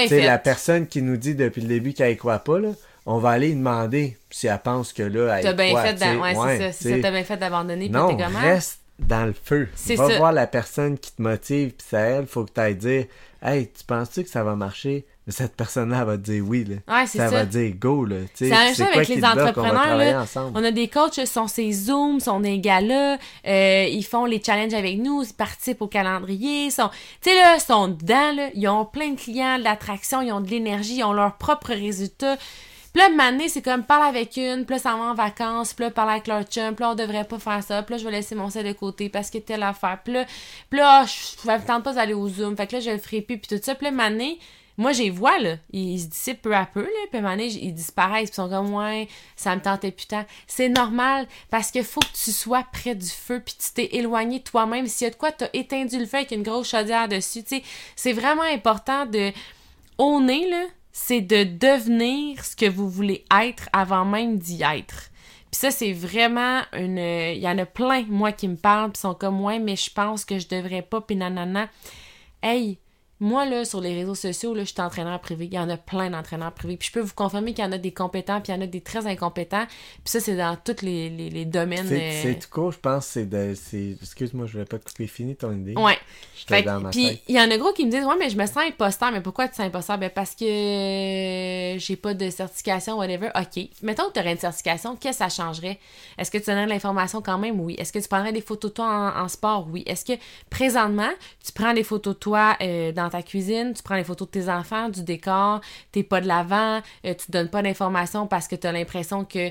C'est la personne qui nous dit depuis le début qu'elle y croit pas, là, on va aller demander si elle pense que là, elle croit. T'as bien fait d'abandonner. Non, reste dans le feu. Va voir la personne qui te motive, puis c'est elle, faut que t'ailles dire « Hey, tu penses-tu que ça va marcher? » Mais cette personne-là, elle va te dire oui, là. Ouais, c'est ça. Ça va te dire go, là. T'sais, c'est un jeu avec les entrepreneurs, là. On a des coachs, ils sont ces Zooms, sont des galas, ils font les challenges avec nous, ils participent au calendrier, ils sont dedans, là. Ils ont plein de clients, de l'attraction, ils ont de l'énergie, ils ont leurs propres résultats. Puis là, mané, c'est comme, parle avec une, puis là, ça va en vacances, puis là, parle avec leur chum, puis là, on devrait pas faire ça, puis là, je vais laisser mon set de côté parce que telle affaire, puis là, je ne tente pas d'aller au Zoom, fait que là, je le ferai plus, puis tout ça, puis là, mané, moi, je les vois, là. Ils se dissipent peu à peu, là. Puis à un moment donné, ils disparaissent. Puis ils sont comme, ouais, ça me tentait plus tant. C'est normal, parce que faut que tu sois près du feu, puis tu t'es éloigné de toi-même. S'il y a de quoi, t'as éteindu le feu avec une grosse chaudière dessus, tu sais. C'est vraiment important de... Honner, là, c'est de devenir ce que vous voulez être avant même d'y être. Puis ça, c'est vraiment une... Il y en a plein, moi, qui me parlent, puis sont comme, ouais, mais je pense que je devrais pas, puis nanana. Hey! Moi, là, sur les réseaux sociaux, là, je suis entraîneur privé. Il y en a plein d'entraîneurs privés. Puis je peux vous confirmer qu'il y en a des compétents, puis il y en a des très incompétents. Puis ça, c'est dans tous les domaines. C'est tout court, je pense. Excuse-moi, je voulais pas te couper. Fini ton idée. Ouais. Puis il y en a gros qui me disent « Ouais, mais je me sens imposteur. » Mais pourquoi tu te sens imposteur? Ben parce que j'ai pas de certification, whatever. OK. Mettons que tu aurais une certification, qu'est-ce que ça changerait? Est-ce que tu donnerais de l'information quand même? Oui. Est-ce que tu prendrais des photos de toi en sport? Oui. Est-ce que, présentement, tu prends des photos de toi dans ta cuisine, tu prends les photos de tes enfants, du décor, t'es pas de l'avant, tu te donnes pas d'informations parce que t'as l'impression que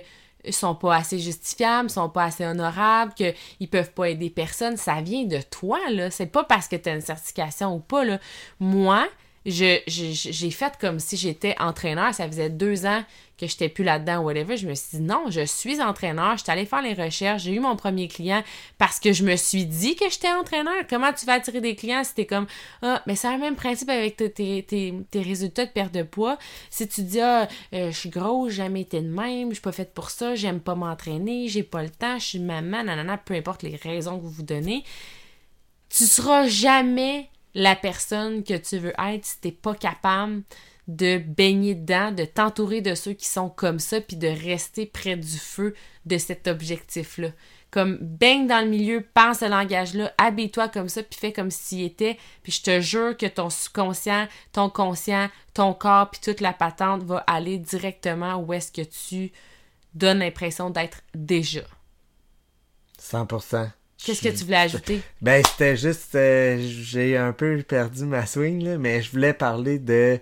sont pas assez justifiables, sont pas assez honorables, qu'ils peuvent pas aider personne, ça vient de toi, là. C'est pas parce que t'as une certification ou pas, là. Moi, j'ai fait comme si j'étais entraîneur, ça faisait 2 ans que j'étais plus là-dedans ou whatever, je me suis dit non, je suis entraîneur, j'étais allée faire les recherches, j'ai eu mon premier client parce que je me suis dit que j'étais entraîneur. Comment tu vas attirer des clients si t'es comme ah, mais c'est le même principe avec tes résultats de perte de poids. Si tu dis je suis grosse, j'ai jamais été de même, je suis pas faite pour ça, j'aime pas m'entraîner, j'ai pas le temps, je suis maman, nanana, peu importe les raisons que vous vous donnez, tu seras jamais la personne que tu veux être si t'es pas capable de baigner dedans, de t'entourer de ceux qui sont comme ça, puis de rester près du feu de cet objectif-là. Comme, baigne dans le milieu, pense ce langage-là, habille-toi comme ça, puis fais comme s'il était, puis je te jure que ton subconscient, ton conscient, ton corps, puis toute la patente va aller directement où est-ce que tu donnes l'impression d'être déjà. 100%. Qu'est-ce que tu voulais ajouter? Ben, c'était juste... j'ai un peu perdu ma swing, là, mais je voulais parler de...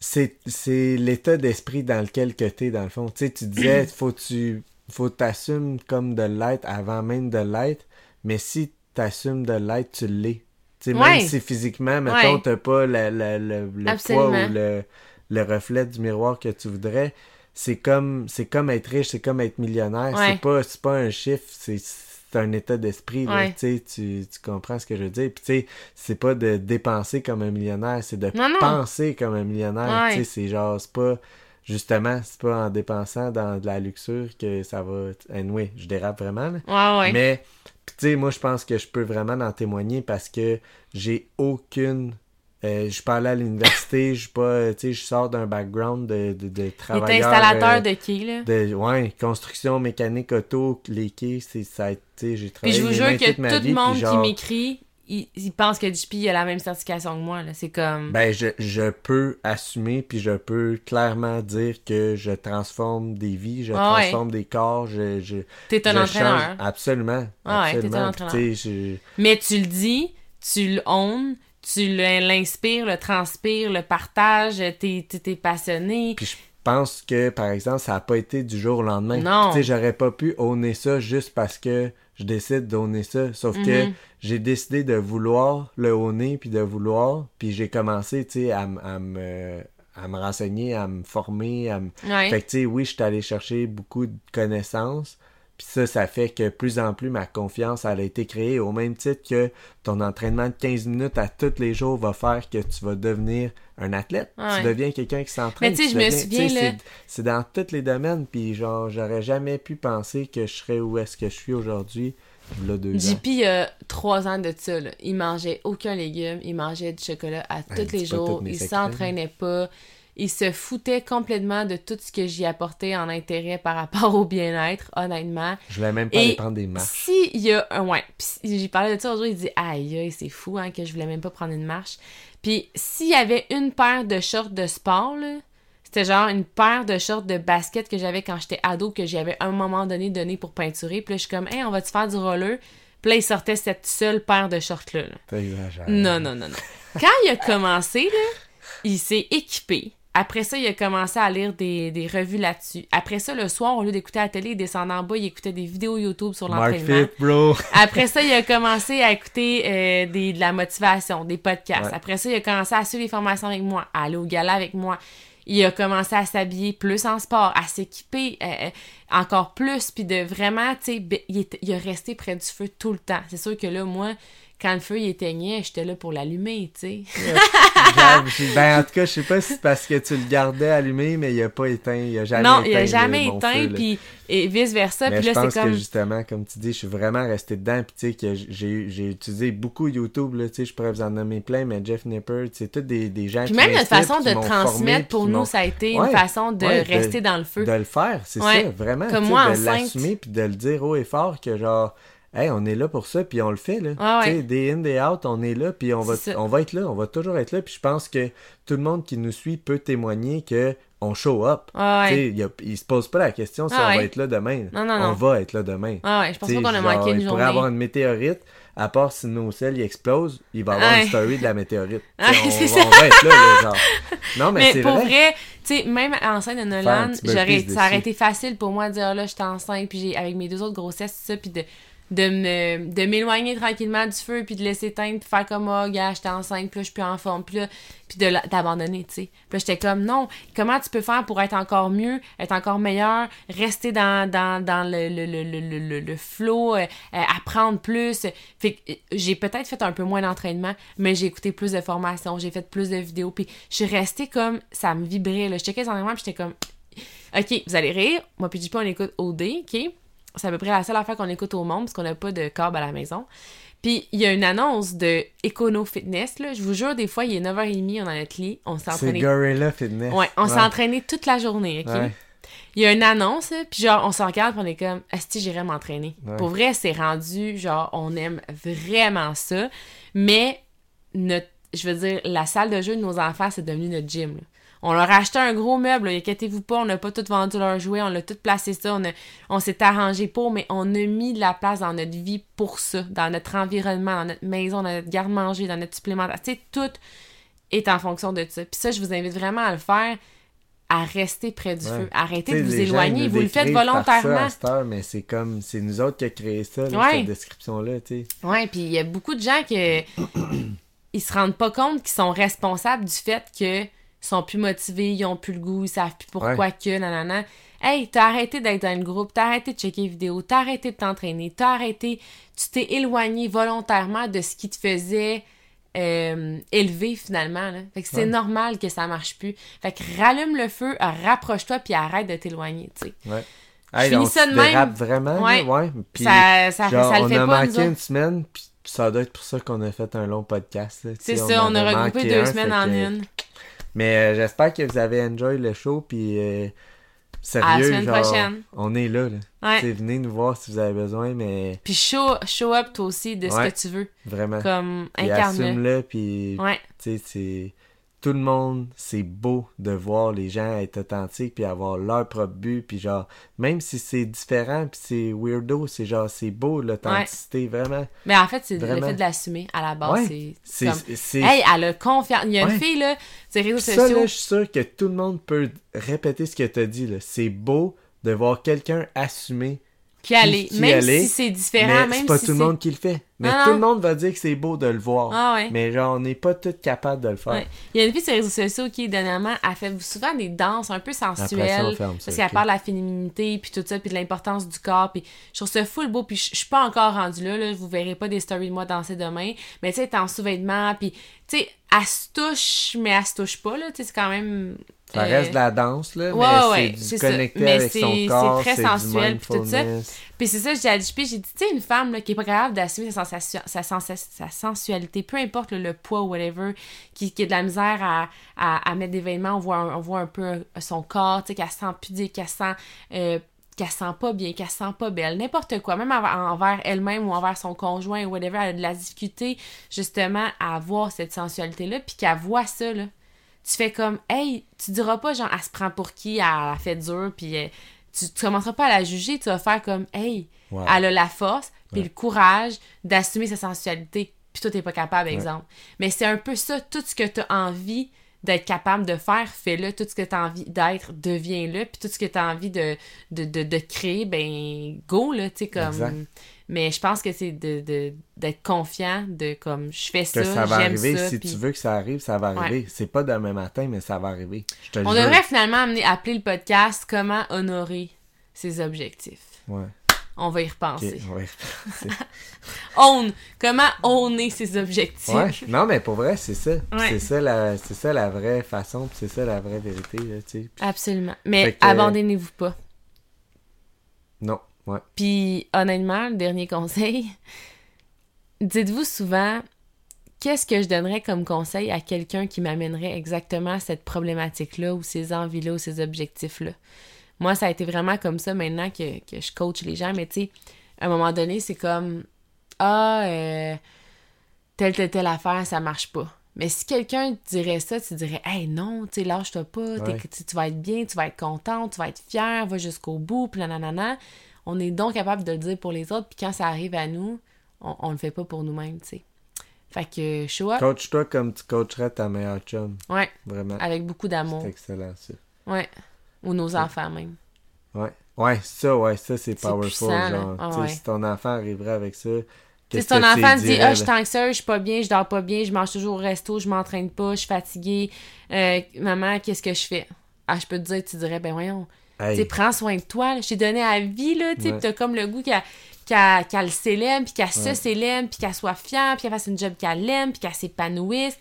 C'est l'état d'esprit dans lequel que t'es, dans le fond. Tu sais, tu disais, faut t'assumer comme de l'être avant même de l'être, mais si t'assumes de l'être, tu l'es. Tu sais, ouais. Même si physiquement, mettons, t'as pas le poids ou le reflet du miroir que tu voudrais, c'est comme être riche, c'est comme être millionnaire. Ouais. C'est pas un chiffre, c'est un état d'esprit, là, ouais. tu comprends ce que je veux dire. Puis tu sais, c'est pas de dépenser comme un millionnaire, c'est de penser comme un millionnaire. Ouais. Tu sais, c'est genre, c'est pas... Justement, c'est pas en dépensant dans de la luxure que ça va... Anyway, je dérape vraiment, là. Ouais, ouais. Mais, tu sais, moi, je pense que je peux vraiment en témoigner parce que j'ai aucune... je suis pas allé à l'université, je suis pas... Tu sais, je sors d'un background de travailleur... T'es installateur de quais, là. Ouais, construction, mécanique, auto, les quais, ça a été... J'ai travaillé les mains toute ma vie. Puis je vous jure que tout le monde qui m'écrit... Il pense que JP a la même certification que moi, là. C'est comme... Ben, je peux assumer, puis je peux clairement dire que je transforme des vies, je transforme des corps, T'es un entraîneur. Change. Absolument. Ah ouais, t'es un entraîneur. Puis, mais tu le dis, tu le owns, tu l'inspires, le transpires, le partages, t'es passionné... Puis je pense que, par exemple, ça n'a pas été du jour au lendemain. Non. Tu sais, j'aurais pas pu honner ça juste parce que je décide d'honner ça. Sauf que j'ai décidé de vouloir le honner, puis de vouloir. Puis j'ai commencé, tu sais, à me renseigner, à me former. Ouais. Fait que, tu sais, oui, je suis allé chercher beaucoup de connaissances. Puis ça fait que plus en plus, ma confiance, elle a été créée au même titre que ton entraînement de 15 minutes à tous les jours va faire que tu vas devenir un athlète. Ouais. Tu deviens quelqu'un qui s'entraîne. Mais tu sais, je me souviens, là... C'est dans tous les domaines, puis genre, j'aurais jamais pu penser que je serais où est-ce que je suis aujourd'hui, là, 2 ans. JP, il y a 3 ans de ça, là, il mangeait aucun légume, il mangeait du chocolat à tous les jours, il s'entraînait pas... Il se foutait complètement de tout ce que j'y apportais en intérêt par rapport au bien-être, honnêtement. Je voulais même pas aller prendre des marches. Si il y a un... Ouais. Puis j'y parlais de ça aujourd'hui, il dit « Aïe, c'est fou hein, que je voulais même pas prendre une marche. » Puis s'il y avait une paire de shorts de sport, là, c'était genre une paire de shorts de basket que j'avais quand j'étais ado, que j'avais à un moment donné pour peinturer. Puis là, je suis comme « Hey, on va-tu faire du roller? » Puis là, il sortait cette seule paire de shorts-là. T'as exagéré. Non. Quand il a commencé, là, il s'est équipé. Après ça, il a commencé à lire des revues là-dessus. Après ça, le soir, au lieu d'écouter la télé, il descendait en bas, il écoutait des vidéos YouTube sur l'entraînement. Mark Fitt, bro! Après ça, il a commencé à écouter de la motivation, des podcasts. Ouais. Après ça, il a commencé à suivre les formations avec moi, à aller au gala avec moi. Il a commencé à s'habiller plus en sport, à s'équiper encore plus, puis de vraiment, tu sais, il a resté près du feu tout le temps. C'est sûr que là, moi... Quand le feu il éteignait, j'étais là pour l'allumer, tu sais. Ben, en tout cas, je sais pas si c'est parce que tu le gardais allumé, mais il a pas éteint, il a jamais éteint, puis et vice-versa. Puis là, c'est comme... que justement, comme tu dis, je suis vraiment resté dedans, puis tu sais, que j'ai utilisé beaucoup YouTube, là, tu sais, je pourrais vous en nommer plein, mais Jeff Nipper, c'est tous des gens qui m'ont... Puis même notre façon de transmettre, pour nous, ça a été une façon de rester dans le feu. De le faire, c'est ça, vraiment, tu sais, de l'assumer, puis de le dire haut et fort que genre... Hey, on est là pour ça, puis on le fait, là. Ah ouais. Tu sais, day in, day out, on est là, puis on va être là, on va toujours être là. Puis je pense que tout le monde qui nous suit peut témoigner qu'on show up. Ah ouais. Tu sais, il se pose pas la question si on va être là demain. Non. On va être là demain. Ah ouais, je pense pas qu'on a manqué une journée. Il pourrait avoir une météorite, à part si nos selles explosent, il va y avoir une story de la météorite. On va être là, genre. Non, mais c'est pour vrai, tu sais, même enceinte de Nolan, ça aurait été facile pour moi de dire, là, je suis enceinte, puis avec mes 2 autres grossesses, tout ça, puis de m'éloigner tranquillement du feu, puis de laisser teindre, puis faire comme « Oh, gars, j'étais enceinte, puis là, je suis plus en forme, puis là... » Puis d'abandonner, tu sais. Puis là, j'étais comme « Non, comment tu peux faire pour être encore mieux, être encore meilleur, rester dans le flow, apprendre plus? » Fait que j'ai peut-être fait un peu moins d'entraînement, mais j'ai écouté plus de formations, j'ai fait plus de vidéos, puis je suis restée comme... Ça me vibrait, là. Je checkais les entraînements, puis j'étais comme « OK, vous allez rire. Moi, puis JP, on écoute OD, OK? » C'est à peu près la seule affaire qu'on écoute au monde parce qu'on n'a pas de câble à la maison. Puis, il y a une annonce de Éconofitness, là. Je vous jure, des fois, il est 9h30, on est dans notre lit, on s'entraînait... C'est Gorilla Fitness. Ouais, on s'est entraîné toute la journée, OK? Ouais. Il y a une annonce, puis genre, on se regarde, puis on est comme « Asti, j'irais m'entraîner. Ouais. » Pour vrai, c'est rendu, genre, on aime vraiment ça. Mais, je veux dire, la salle de jeu de nos enfants, c'est devenu notre gym, là. On leur a acheté un gros meuble, inquiétez-vous pas, on n'a pas tout vendu leurs jouets, on l'a tout placé ça, on s'est arrangé pour, mais on a mis de la place dans notre vie pour ça, dans notre environnement, dans notre maison, dans notre garde-manger, dans notre supplémentation, tu sais, tout est en fonction de ça. Puis ça, je vous invite vraiment à le faire, à rester près du feu. Arrêtez de vous éloigner, vous le faites volontairement. Heure, mais c'est comme, c'est nous autres qui a créé ça, là, cette description-là, tu sais. Ouais, puis il y a beaucoup de gens qui ils se rendent pas compte qu'ils sont responsables du fait que sont plus motivés, ils ont plus le goût, ils savent plus pourquoi que, nanana. Hey, t'as arrêté d'être dans le groupe, t'as arrêté de checker les vidéos, t'as arrêté de t'entraîner, tu t'es éloigné volontairement de ce qui te faisait élever finalement. Là. Fait que c'est normal que ça marche plus. Fait que rallume le feu, rapproche-toi puis arrête de t'éloigner, tu sais. Ouais. Hey, je finis ça de même. Vraiment, Puis, ça le fait pas. On a manqué une semaine, puis ça doit être pour ça qu'on a fait un long podcast. Là. C'est ça, on a regroupé 2 semaines en une. Mais j'espère que vous avez enjoy le show, puis sérieux, à la semaine prochaine. On est là. Ouais. Venez nous voir si vous avez besoin, mais... Puis show up toi aussi de ce que tu veux. Vraiment. Comme incarne-le. Assume-le, puis tu sais, c'est... Tout le monde, c'est beau de voir les gens être authentiques, puis avoir leur propre but, puis genre, même si c'est différent, puis c'est weirdo, c'est genre, c'est beau l'authenticité, vraiment. Mais en fait, c'est le fait de l'assumer, à la base, c'est comme, hey, elle a confiance, il y a une fille, là, sur les réseaux sociaux. Ça, là, je suis sûr que tout le monde peut répéter ce que t'as dit, là, c'est beau de voir quelqu'un assumer qui allait, si c'est différent, même si c'est pas tout le monde qui le fait. Mais tout le monde va dire que c'est beau de le voir. Ah ouais. Mais genre, on n'est pas toutes capables de le faire. Ouais. Il y a une fille sur les réseaux sociaux qui, dernièrement, elle fait souvent des danses un peu sensuelles. Après ça, on ferme ça, parce qu'elle parle de la féminité, puis tout ça, puis de l'importance du corps. Puis je trouve ça full beau, puis je suis pas encore rendue là. Vous verrez pas des stories de moi danser demain. Mais tu sais, elle est en sous-vêtements, puis tu sais, elle se touche, mais elle se touche pas, là. Tu sais, c'est quand même... Ça reste de la danse, là, mais c'est connecté avec son corps, c'est très sensuel, puis tout ça. Puis c'est ça, j'ai dit à JP, j'ai dit, tu sais, une femme là, qui est pas capable d'assumer sa sensualité, peu importe là, le poids ou whatever, qui a de la misère à mettre des vêtements, on voit un peu son corps, tu sais, qu'elle se sent pudique, qu'elle se sent pas bien, qu'elle se sent pas belle, n'importe quoi, même envers elle-même ou envers son conjoint ou whatever, elle a de la difficulté, justement, à avoir cette sensualité-là, puis qu'elle voit ça, là. Tu fais comme, hey, tu diras pas, genre, elle se prend pour qui, elle la fait dure, puis tu commenceras pas à la juger, tu vas faire comme, hey, elle a la force, puis le courage d'assumer sa sensualité, puis toi, t'es pas capable, exemple. Mais c'est un peu ça, tout ce que t'as envie d'être capable de faire, fais-le, tout ce que t'as envie d'être, deviens-le, puis tout ce que t'as envie de créer, ben, go, là, tu sais, comme... Exact. Mais je pense que c'est d'être confiant de comme je fais ça, que ça va j'aime arriver. Ça. Si tu veux que ça arrive, ça va arriver. C'est pas demain matin, mais ça va arriver. On devrait finalement appeler le podcast « Comment honorer ses objectifs ». Ouais. On va y repenser. Okay, on va y repenser. Comment honner ses objectifs. Ouais. Non, mais pour vrai, c'est ça. Ouais. C'est ça la vraie façon, puis c'est ça la vraie vérité. Là, tu sais. Absolument. Mais abandonnez-vous pas. Non. Ouais. Puis honnêtement, le dernier conseil, dites-vous souvent qu'est-ce que je donnerais comme conseil à quelqu'un qui m'amènerait exactement à cette problématique-là ou ces envies-là ou ces objectifs-là. Moi, ça a été vraiment comme ça maintenant que je coach les gens, mais tu sais, à un moment donné, c'est comme telle affaire, ça marche pas. Mais si quelqu'un te dirait ça, tu dirais « Hey non, tu sais, lâche-toi pas, tu vas être bien, tu vas être contente, tu vas être fière, va jusqu'au bout, puis nanana. » On est donc capable de le dire pour les autres, puis quand ça arrive à nous, on le fait pas pour nous-mêmes, tu sais. Fait que, show up. Coach-toi comme tu coacherais ta meilleure chum. Ouais. Vraiment. Avec beaucoup d'amour. C'est excellent, ça. Ouais. Ou nos enfants, même. Ouais. Ouais, ça, c'est powerful, puissant, genre. Ah, tu sais, si ton enfant arriverait avec ça... Si ton enfant dit « Ah, je suis anxieuse, je suis pas bien, je dors pas bien, je mange toujours au resto, je m'entraîne pas, je suis fatiguée. Maman, qu'est-ce que je fais? » Ah, je peux te dire, tu dirais « Ben voyons, hey. Prends soin de toi, là. Je t'ai donné à la vie, là, tu sais, t'as comme le goût qu'elle le célèbre, puis qu'elle se célèbre, puis qu'elle soit fière, puis qu'elle fasse une job qu'elle aime, puis qu'elle s'épanouisse.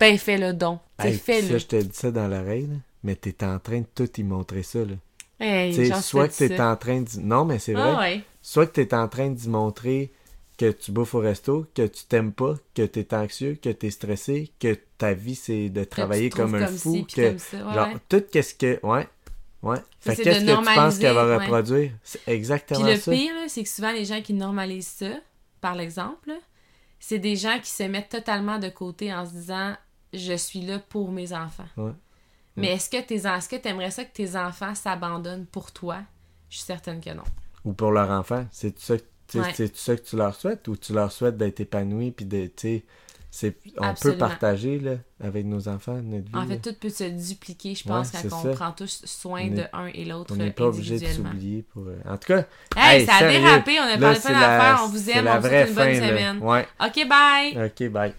Ben fais-le donc. Hey, fais-le. Ça, je te dis ça dans l'oreille, là, mais t'es en train de tout y montrer ça, là. Hey, genre, soit que t'es en train de... Non, mais c'est vrai. Soit que t'es en train d'y montrer... que tu bouffes au resto, que tu t'aimes pas, que t'es anxieux, que t'es stressé, que ta vie c'est de travailler comme un fou, que genre tout qu'est-ce que fait qu'est-ce que tu penses qu'elle va reproduire, c'est exactement ça. Puis le pire là, c'est que souvent les gens qui normalisent ça, par exemple, là, c'est des gens qui se mettent totalement de côté en se disant je suis là pour mes enfants. Ouais. Mais est-ce que tu aimerais ça que tes enfants s'abandonnent pour toi? Je suis certaine que non. Ou pour leur enfant. C'est ça que tu leur souhaites ou tu leur souhaites d'être épanoui puis de, tu sais, on Absolument. Peut partager là, avec nos enfants notre vie. En fait, tout peut se dupliquer, je pense, quand on prend tous soin de un et l'autre individuellement. On n'est pas obligé de s'oublier. Pour... En tout cas, hey, ça a sérieux. Dérapé, on a parlé plein d'affaires, on vous aime, on vous souhaite une bonne semaine. Ouais. OK, bye!